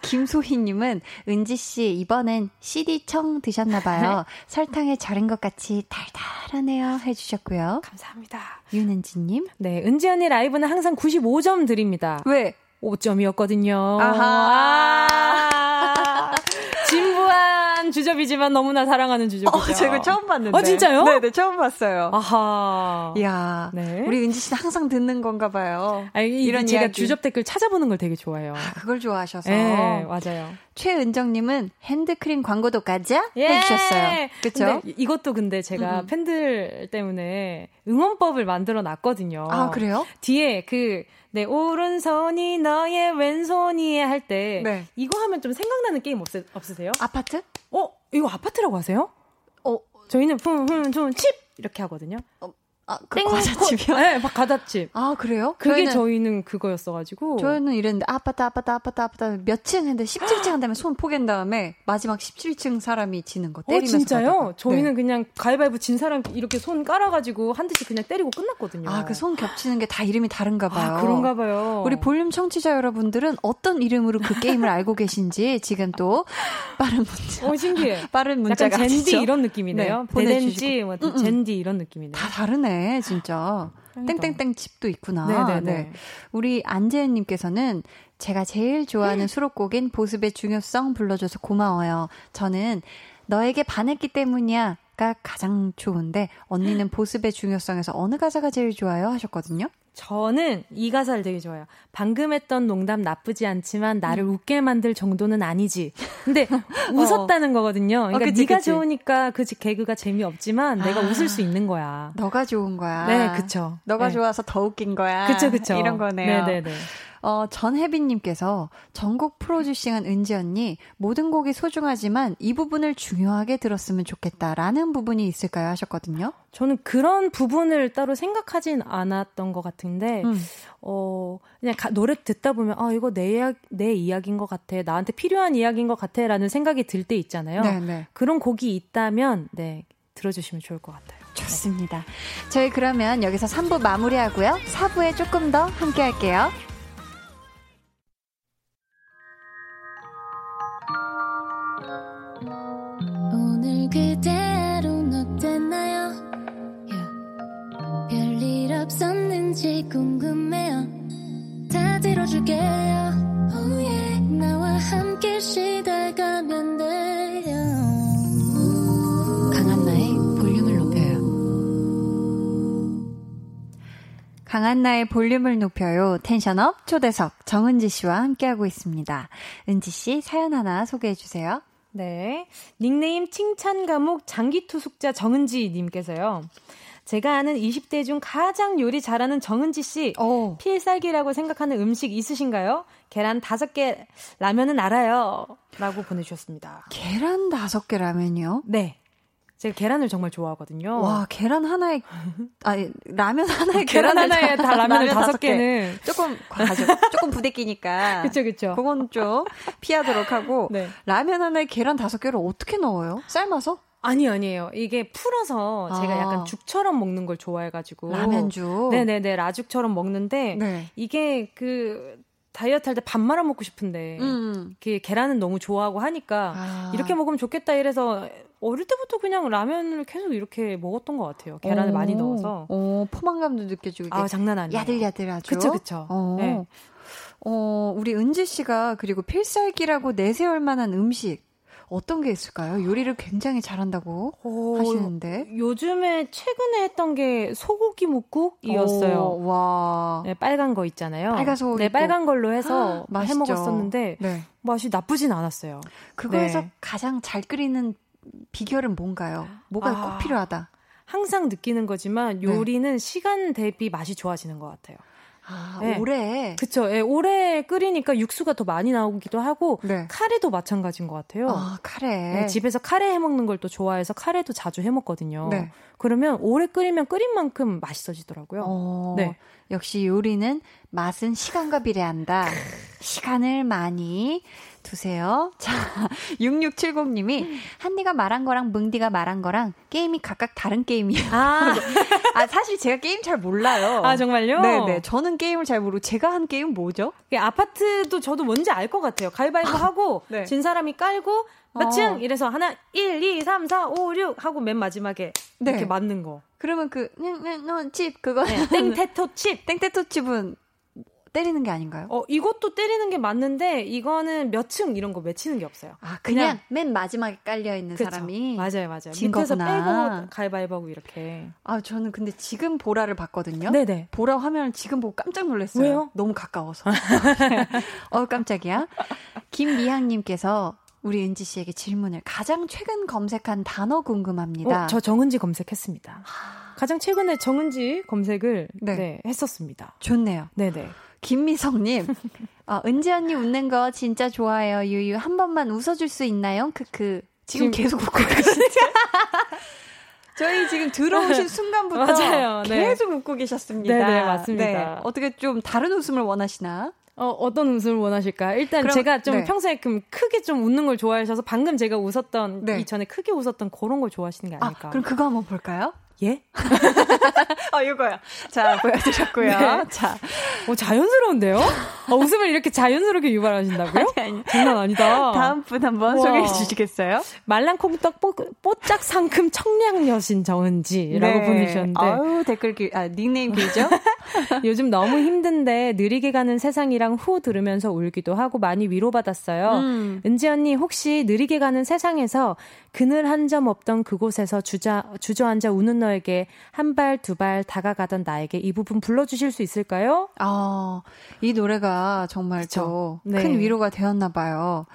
김소희님은 은지씨 이번엔 CD청 드셨나봐요. 설탕에 절인 것 같이 달달하네요 해주셨고요. 감사합니다. 윤은지님. 네, 은지 언니 라이브는 항상 95점 드립니다. 왜? 5점이었거든요. 아하. 진부한 주접이지만 너무나 사랑하는 주접이죠. 제가 처음 봤는데. 진짜요? 네네, 처음 봤어요. 아하. 이야. 네. 우리 은지 씨는 항상 듣는 건가 봐요. 이런 제가 이야기. 주접 댓글 찾아보는 걸 되게 좋아해요. 그걸 좋아하셔서. 네, 맞아요. 최은정님은 핸드크림 광고도 가자 예! 해주셨어요. 그렇죠? 이것도 근데 제가 팬들 때문에 응원법을 만들어놨거든요. 아 그래요? 뒤에 그 내 오른손이 너의 왼손이에 할 때 네. 이거 하면 좀 생각나는 게임 없으세요? 아파트? 어? 이거 아파트라고 하세요? 어 저희는 칩 이렇게 하거든요. 아, 그 과자칩이요? 네, 막 과자칩. 아, 그래요? 그게 저희는 그거였어가지고. 저희는 이랬는데, 아파트, 몇 층 했는데, 17층 한 다음에 손 포갠 다음에, 마지막 17층 사람이 지는 거 때리면서. 어, 진짜요? 받았다가. 저희는 네. 그냥 가위바위보 진 사람 이렇게 손 깔아가지고, 한 대씩 그냥 때리고 끝났거든요. 아, 그 손 겹치는 게 다 이름이 다른가 봐요. 아, 그런가 봐요. 우리 볼륨 청취자 여러분들은 어떤 이름으로 그 게임을 알고 계신지, 지금 또, 빠른 문자. 어, 신기해. 빠른 문자가. 약간 젠디 아시죠? 이런 느낌이네요. 네, 보내주지, 뭐, 젠디 이런 느낌이네요. 다 다르네. 진짜 땡땡땡 집도 있구나. 네네네. 네. 우리 안재은님께서는 제가 제일 좋아하는 수록곡인 보습의 중요성 불러줘서 고마워요. 저는 너에게 반했기 때문이야가 가장 좋은데 언니는 보습의 중요성에서 어느 가사가 제일 좋아요 하셨거든요. 저는 이 가사를 되게 좋아해요. 방금 했던 농담 나쁘지 않지만 나를 웃게 만들 정도는 아니지. 근데 웃었다는 거거든요. 그러니까 그치, 네가 그치. 좋으니까 그 개그가 재미없지만 내가 웃을 수 있는 거야. 너가 좋은 거야. 네, 그렇죠. 너가 네. 좋아서 더 웃긴 거야. 그렇죠, 그렇죠. 이런 거네요. 네네네. 전혜빈님께서 전곡 프로듀싱한 은지 언니 모든 곡이 소중하지만 이 부분을 중요하게 들었으면 좋겠다라는 부분이 있을까요 하셨거든요. 저는 그런 부분을 따로 생각하진 않았던 것 같은데 그냥 노래 듣다 보면 아 이거 내 이야기인 것 같아 나한테 필요한 이야기인 것 같아라는 생각이 들 때 있잖아요. 네네. 그런 곡이 있다면 네 들어주시면 좋을 것 같아요. 좋습니다. 네. 저희 그러면 여기서 3부 마무리하고요. 4부에 조금 더 함께 할게요. 그대로는 어땠나요? Yeah. 별일 없었는지 궁금해요. 다 들어줄게요. Oh yeah. 나와 함께 시달가면 돼요. 강한나의 볼륨을 높여요. 강한나의 볼륨을 높여요. 텐션업 초대석 정은지 씨와 함께하고 있습니다. 은지 씨 사연 하나 소개해 주세요. 네. 닉네임 칭찬감옥 장기투숙자 정은지 님께서요. 제가 아는 20대 중 가장 요리 잘하는 정은지 씨. 오. 필살기라고 생각하는 음식 있으신가요? 계란 5개 라면은 알아요. 라고 보내주셨습니다. 계란 5개 라면이요? 네. 제가 계란을 정말 좋아하거든요. 와, 계란 하나에, 아니, 라면 하나에 계란 하나에 다 라면을 5개는. 조금, 과하죠. 조금 부대끼니까. 그쵸. 그건 좀 피하도록 하고. 네. 라면 하나에 계란 5개를 어떻게 넣어요? 삶아서? 아니에요. 이게 풀어서 제가 약간 죽처럼 먹는 걸 좋아해가지고. 라면죽? 네네네. 라죽처럼 먹는데. 네. 이게 다이어트 할 때 밥 말아 먹고 싶은데. 그 계란은 너무 좋아하고 하니까. 아. 이렇게 먹으면 좋겠다 이래서. 어릴 때부터 그냥 라면을 계속 이렇게 먹었던 것 같아요. 계란을 많이 넣어서. 포만감도 느껴지고. 아, 장난 아니에요. 야들야들 아주. 그쵸. 네. 우리 은지 씨가 그리고 필살기라고 내세울 만한 음식. 어떤 게 있을까요? 요리를 굉장히 잘한다고 하시는데. 요즘에 최근에 했던 게 소고기 뭇국이었어요. 와. 네, 빨간 거 있잖아요. 빨간 소고기. 네, 빨간 걸로 해서 해 먹었었는데. 네. 맛이 나쁘진 않았어요. 그거에서 네. 가장 잘 끓이는 비결은 뭔가요? 뭐가 꼭 필요하다? 항상 느끼는 거지만 요리는 네. 시간 대비 맛이 좋아지는 것 같아요. 아, 네. 오래. 그쵸. 예, 오래 끓이니까 육수가 더 많이 나오기도 하고 네. 카레도 마찬가지인 것 같아요. 아, 카레. 네, 집에서 카레 해먹는 걸 또 좋아해서 카레도 자주 해먹거든요. 네. 그러면 오래 끓이면 끓인 만큼 맛있어지더라고요. 네. 역시 요리는 맛은 시간과 비례한다. 시간을 많이 두세요. 자, 6670님이 한디가 말한 거랑 뭉디가 말한 거랑 게임이 각각 다른 게임이에요. 사실 제가 게임 잘 몰라요. 아, 정말요? 네네. 저는 게임을 잘 모르고 제가 한 게임 뭐죠? 아파트도 저도 뭔지 알 것 같아요. 가위바위보 하고 네. 진 사람이 깔고 몇 층 이래서 하나 1, 2, 3, 4, 5, 6 하고 맨 마지막에 네. 이렇게 맞는 거. 그러면 그 칩 그거 네. 땡테토칩은 때리는 게 아닌가요? 이것도 때리는 게 맞는데 이거는 몇 층 이런 거 외치는 게 없어요. 아, 그냥 맨 마지막에 깔려 있는 사람이 맞아요. 밑에서 거구나. 빼고 가위바위보하고 이렇게. 아, 저는 근데 지금 보라를 봤거든요. 네네. 보라 화면을 지금 보고 깜짝 놀랐어요. 왜요? 너무 가까워서. 깜짝이야. 김미향님께서 우리 은지 씨에게 질문을 가장 최근 검색한 단어 궁금합니다. 저 정은지 검색했습니다. 가장 최근에 정은지 검색을 네, 했었습니다. 좋네요. 네네. 김미성님, 은지 언니 웃는 거 진짜 좋아해요. 유유 한 번만 웃어줄 수 있나요? 크크. 지금 계속 웃고 계시죠? 저희 지금 들어오신 순간부터 맞아요. 계속 웃고 계셨습니다. 네네 맞습니다. 네. 어떻게 좀 다른 웃음을 원하시나? 어떤 웃음을 원하실까? 일단 그럼, 제가 좀 평소에 크게 좀 웃는 걸 좋아하셔서 방금 제가 웃었던 이전에 크게 웃었던 그런 걸 좋아하시는 게 아닐까? 아, 그럼 그거 한번 볼까요? 예? 이거요. 자, 보여드렸고요. 네. 자. 자연스러운데요? 웃음을 이렇게 자연스럽게 유발하신다고요? 아니. 장난 아니다. 다음 분 한번 소개해 주시겠어요? 말랑콩떡 뽀짝 상큼 청량 여신 정은지라고 보내주셨는데. 아유, 닉네임 길죠? 요즘 너무 힘든데 느리게 가는 세상이랑 후 들으면서 울기도 하고 많이 위로받았어요. 은지 언니 혹시 느리게 가는 세상에서 그늘 한 점 없던 그곳에서 주저앉아 우는 너에게 한 발, 두 발 다가가던 나에게 이 부분 불러주실 수 있을까요? 이 노래가 정말 저 큰 위로가 되었나 봐요.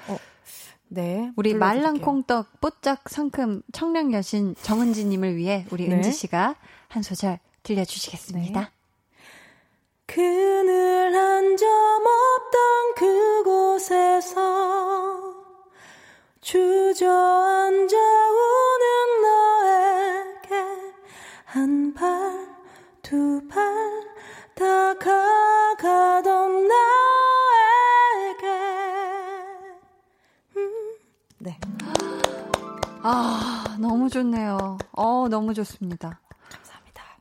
네, 우리 말랑콩떡 뽀짝 상큼 청량 여신 정은지님을 위해 우리 은지 씨가 한 소절 들려주시겠습니다. 네. 그늘 한 점 없던 그곳에서 주저앉아 우는 너에게 한 발, 두 발 다가가던 나에게. 네. 아, 너무 좋네요. 너무 좋습니다.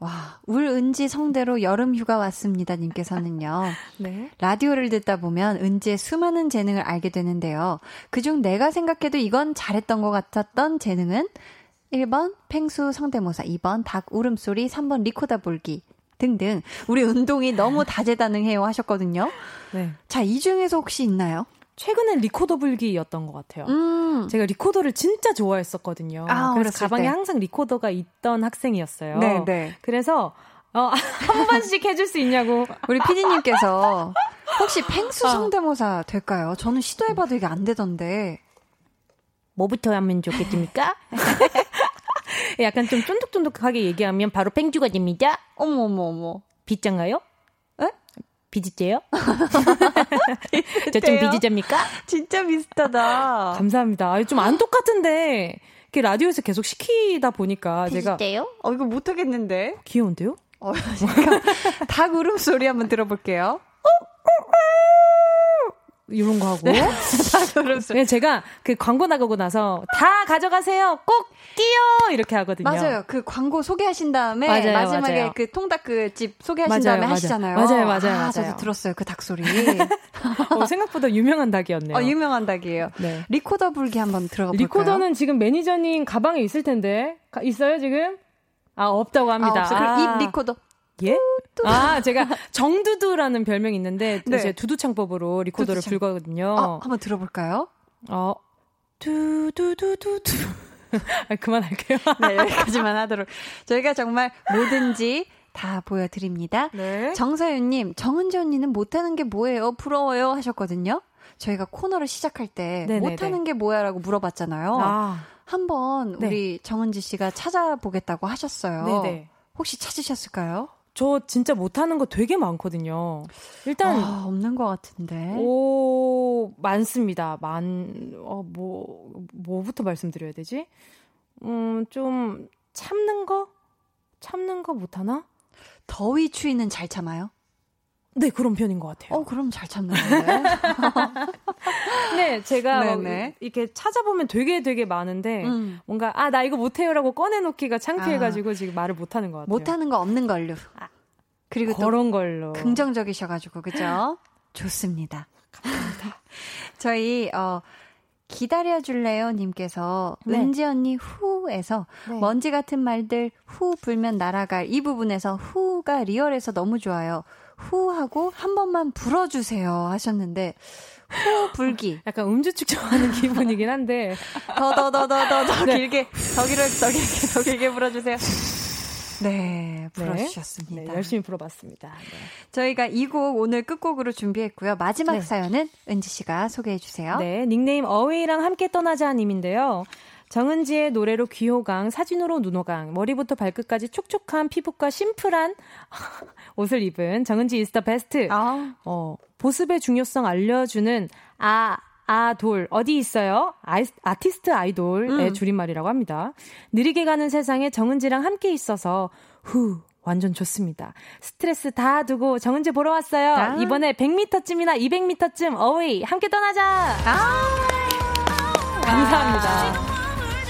와, 울은지 성대로 여름휴가 왔습니다 님께서는요. 네. 라디오를 듣다 보면 은지의 수많은 재능을 알게 되는데요. 그중 내가 생각해도 이건 잘했던 것 같았던 재능은 1번 펭수 성대모사, 2번 닭 울음소리, 3번 리코더 불기 등등. 우리 운동이 너무 다재다능해요 하셨거든요. 네. 자, 이 중에서 혹시 있나요? 최근엔 리코더 불기였던 것 같아요. 제가 리코더를 진짜 좋아했었거든요. 그래서 가방에 항상 리코더가 있던 학생이었어요. 네. 그래서 한 번씩 해줄 수 있냐고. 우리 피디님께서 혹시 펭수 성대모사 될까요? 저는 시도해봐도 이게 안 되던데. 뭐부터 하면 좋겠습니까? 약간 좀 쫀득쫀득하게 얘기하면 바로 펭주가 됩니다. 어머. 빗장가요? 비지째요? 저 좀 비지제입니까? 진짜 비슷하다. 감사합니다. 좀 안 똑같은데 이렇게 라디오에서 계속 시키다 보니까 비지째요? 제가 이거 못하겠는데. 귀여운데요? 잠깐. 닭 울음소리 한번 들어볼게요. 이런 거 하고. 네? 제가 그 광고 나가고 나서 다 가져가세요. 꼭 끼요. 이렇게 하거든요. 맞아요. 그 광고 소개하신 다음에 마지막에 그 통닭집 소개하신 다음에 하시잖아요. 맞아요. 저도 들었어요. 그 닭 소리. 생각보다 유명한 닭이었네요. 유명한 닭이에요. 네. 리코더 불기 한번 들어가 볼까요? 리코더는 지금 매니저님 가방에 있을 텐데. 있어요, 지금? 없다고 합니다. 그럼 입 리코더. 예? 제가 정두두라는 별명이 있는데 제 두두창법으로 리코더를 불거든요. 한번 들어볼까요? 두두두두두. 그만할게요. 네, 여기까지만 하도록. 저희가 정말 뭐든지 다 보여드립니다. 네. 정서윤님, 정은지 언니는 못하는 게 뭐예요? 부러워요 하셨거든요. 저희가 코너를 시작할 때 못하는 게 뭐야라고 물어봤잖아요. 한번 우리 정은지 씨가 찾아보겠다고 하셨어요. 네네. 혹시 찾으셨을까요? 저 진짜 못하는 거 되게 많거든요. 일단 없는 것 같은데. 많습니다. 뭐부터 말씀드려야 되지? 좀 참는 거 못하나? 더위 추위는 잘 참아요? 네, 그런 편인 것 같아요. 그럼 잘 참는 건데. 네, 제가 이렇게 찾아보면 되게 많은데 뭔가 나 이거 못해요라고 꺼내놓기가 창피해가지고 지금 말을 못하는 것 같아요. 못하는 거 없는 걸로. 그리고 그런 걸로. 긍정적이셔가지고 그죠? 좋습니다. 감사합니다. 저희 기다려줄래요 님께서 은지 언니 후에서 먼지 같은 말들 후 불면 날아갈 이 부분에서 후가 리얼해서 너무 좋아요. 후하고 한 번만 불어주세요 하셨는데 후 불기 약간 음주 측정하는 기분이긴 한데 더 네. 길게 더 길게 불어주세요. 네, 불어주셨습니다. 네, 열심히 불어봤습니다. 네. 저희가 이 곡 오늘 끝곡으로 준비했고요. 마지막 네. 사연은 은지 씨가 소개해 주세요. 네, 닉네임 어웨이랑 함께 떠나자 님인데요. 정은지의 노래로 귀호강, 사진으로 눈호강, 머리부터 발끝까지 촉촉한 피부과 심플한 옷을 입은 정은지 is the best. 보습의 중요성 알려주는 돌 어디 있어요? 아티스트 아이돌의 줄임말이라고 합니다. 느리게 가는 세상에 정은지랑 함께 있어서 후 완전 좋습니다. 스트레스 다 두고 정은지 보러 왔어요. 이번에 100m쯤이나 200m쯤 어웨이 함께 떠나자. 감사합니다.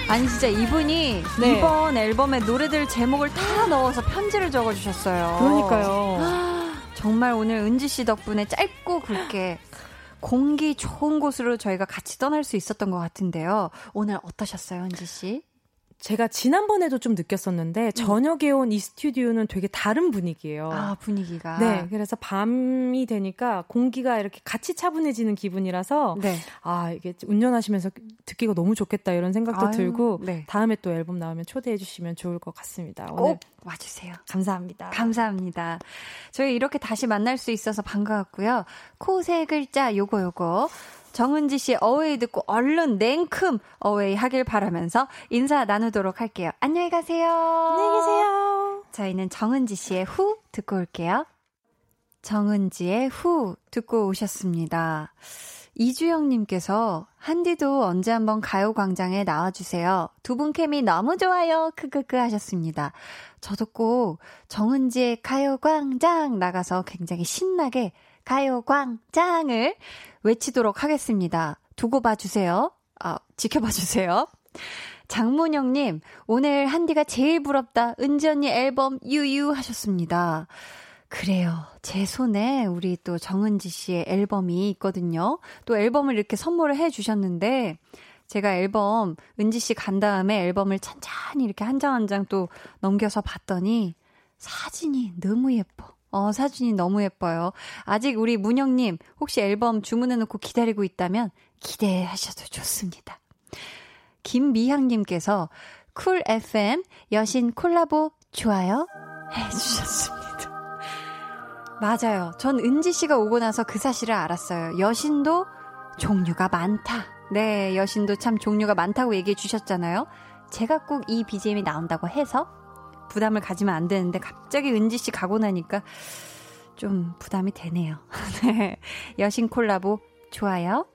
아니 진짜 이분이 네. 이번 앨범의 노래들 제목을 다 넣어서 편지를 적어주셨어요. 그러니까요. 정말 오늘 은지 씨 덕분에 짧고 굵게 공기 좋은 곳으로 저희가 같이 떠날 수 있었던 것 같은데요. 오늘 어떠셨어요, 은지 씨? 제가 지난번에도 좀 느꼈었는데 저녁에 온 이 스튜디오는 되게 다른 분위기예요. 아, 분위기가. 네, 그래서 밤이 되니까 공기가 이렇게 같이 차분해지는 기분이라서 네. 아, 이게 운전하시면서 듣기가 너무 좋겠다 이런 생각도 들고 네. 다음에 또 앨범 나오면 초대해 주시면 좋을 것 같습니다. 오늘 꼭 와주세요. 감사합니다. 감사합니다. 저희 이렇게 다시 만날 수 있어서 반가웠고요. 코 세 글자 요거 정은지 씨 어웨이 듣고 얼른 냉큼 어웨이 하길 바라면서 인사 나누도록 할게요. 안녕히 가세요. 안녕히 계세요. 저희는 정은지 씨의 후 듣고 올게요. 정은지의 후 듣고 오셨습니다. 이주영님께서 한디도 언제 한번 가요광장에 나와주세요. 두 분 케미 너무 좋아요. 크크크 하셨습니다. 저도 꼭 정은지의 가요광장 나가서 굉장히 신나게 가요광장을 외치도록 하겠습니다. 두고 봐주세요. 지켜봐주세요. 장문영님, 오늘 한디가 제일 부럽다. 은지 언니 앨범 유유 하셨습니다. 그래요. 제 손에 우리 또 정은지 씨의 앨범이 있거든요. 또 앨범을 이렇게 선물을 해주셨는데 제가 앨범 은지 씨 간 다음에 앨범을 찬찬히 이렇게 한 장 한 장 또 넘겨서 봤더니 사진이 너무 예뻐. 사진이 너무 예뻐요. 아직 우리 문영님 혹시 앨범 주문해놓고 기다리고 있다면 기대하셔도 좋습니다. 김미향님께서 쿨 FM 여신 콜라보 좋아요 해주셨습니다. 맞아요. 전 은지 씨가 오고 나서 그 사실을 알았어요. 여신도 종류가 많다. 네, 여신도 참 종류가 많다고 얘기해 주셨잖아요. 제가 꼭 이 BGM이 나온다고 해서 부담을 가지면 안 되는데 갑자기 은지 씨 가고 나니까 좀 부담이 되네요. 네. 여신 콜라보 좋아요.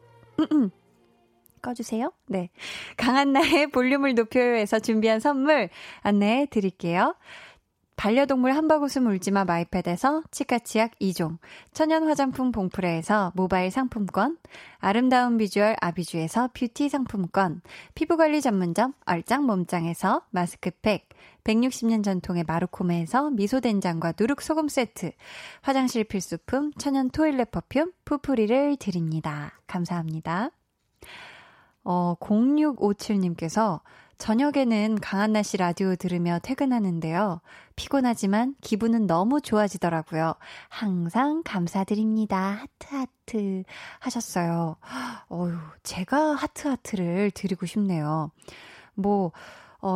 꺼주세요. 네. 강한나의 볼륨을 높여요에서 준비한 선물 안내해 드릴게요. 반려동물 한바구음 울지마 마이패드에서 치카치약 2종, 천연 화장품 봉프레에서 모바일 상품권, 아름다운 비주얼 아비주에서 뷰티 상품권, 피부관리 전문점 얼짱 몸짱에서 마스크팩, 160년 전통의 마루코메에서 미소된장과 누룩소금 세트, 화장실 필수품 천연 토일렛 퍼퓸 푸프리를 드립니다. 감사합니다. 0657님께서 저녁에는 강한나 씨 라디오 들으며 퇴근하는데요. 피곤하지만 기분은 너무 좋아지더라고요. 항상 감사드립니다. 하트하트 하셨어요. 어휴, 제가 하트하트를 드리고 싶네요.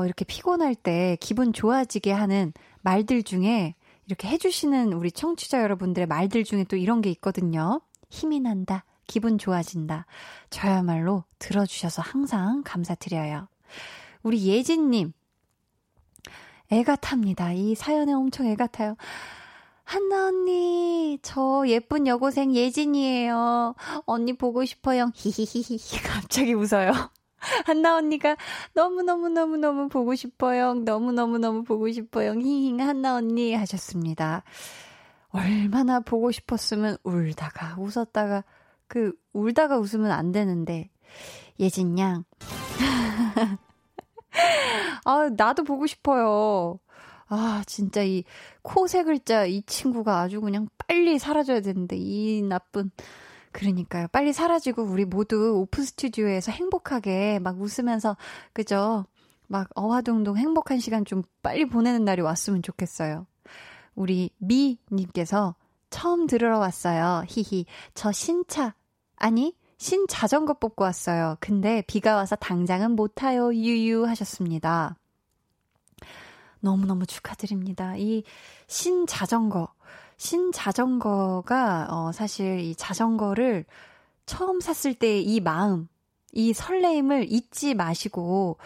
이렇게 피곤할 때 기분 좋아지게 하는 말들 중에 이렇게 해주시는 우리 청취자 여러분들의 말들 중에 또 이런 게 있거든요. 힘이 난다. 기분 좋아진다. 저야말로 들어주셔서 항상 감사드려요. 우리 예진님, 애가 탑니다. 이 사연에 엄청 애가 타요. 한나 언니, 저 예쁜 여고생 예진이에요. 언니 보고 싶어요. 히히히히. 갑자기 웃어요. 한나 언니가 너무너무너무너무 보고 싶어요. 너무너무너무 보고 싶어요. 히히 한나 언니 하셨습니다. 얼마나 보고 싶었으면 울다가 웃었다가 울다가 웃으면 안 되는데 예진 양. 아, 나도 보고 싶어요. 아, 진짜 이 코 세 글자 이 친구가 아주 그냥 빨리 사라져야 되는데 이 나쁜. 그러니까요. 빨리 사라지고 우리 모두 오픈 스튜디오에서 행복하게 막 웃으면서 그죠? 막 어화둥둥 행복한 시간 좀 빨리 보내는 날이 왔으면 좋겠어요. 우리 미님께서 처음 들으러 왔어요. 히히. 저 신차, 아니 신자전거 뽑고 왔어요. 근데 비가 와서 당장은 못 타요. 유유 하셨습니다. 너무너무 축하드립니다. 이 신자전거가 사실 이 자전거를 처음 샀을 때의 이 마음, 이 설레임을 잊지 마시고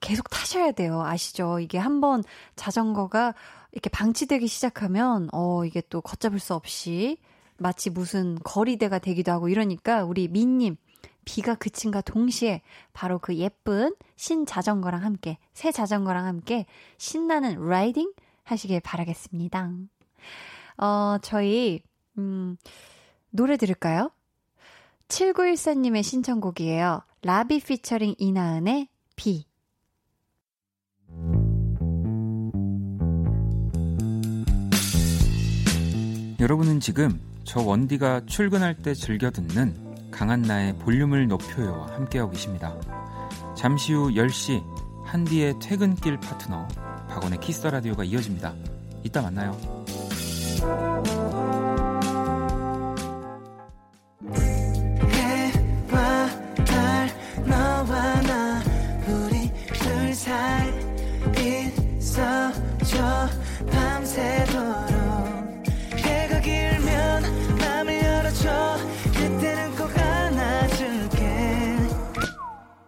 계속 타셔야 돼요. 아시죠? 이게 한번 자전거가 이렇게 방치되기 시작하면 이게 또 걷잡을 수 없이 마치 무슨 거리대가 되기도 하고 이러니까 우리 민님 비가 그친과 동시에 바로 그 예쁜 신자전거랑 함께 새 자전거랑 함께 신나는 라이딩 하시길 바라겠습니다. 저희 노래 들을까요? 7914님의 신청곡이에요. 라비 피처링 이나은의 비. 여러분은 지금 저 원디가 출근할 때 즐겨 듣는 강한나의 볼륨을 높여요와 함께하고 계십니다. 잠시 후 10시 한디의 퇴근길 파트너 박원의 키스더라디오가 이어집니다. 이따 만나요.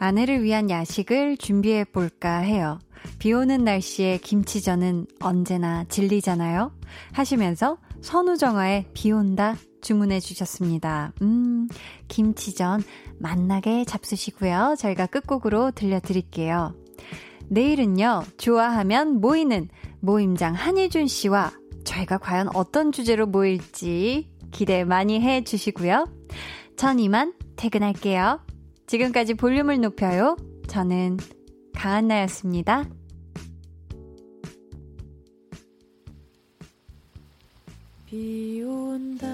아내를 위한 야식을 준비해볼까 해요. 비오는 날씨에 김치전은 언제나 질리잖아요. 하시면서 선우정아의 비온다 주문해 주셨습니다. 김치전 맛나게 잡수시고요. 저희가 끝곡으로 들려드릴게요. 내일은요. 좋아하면 모이는 모임장 한희준 씨와 저희가 과연 어떤 주제로 모일지 기대 많이 해주시고요. 전 이만 퇴근할게요. 지금까지 볼륨을 높여요. 저는 강한나였습니다. 비 온다.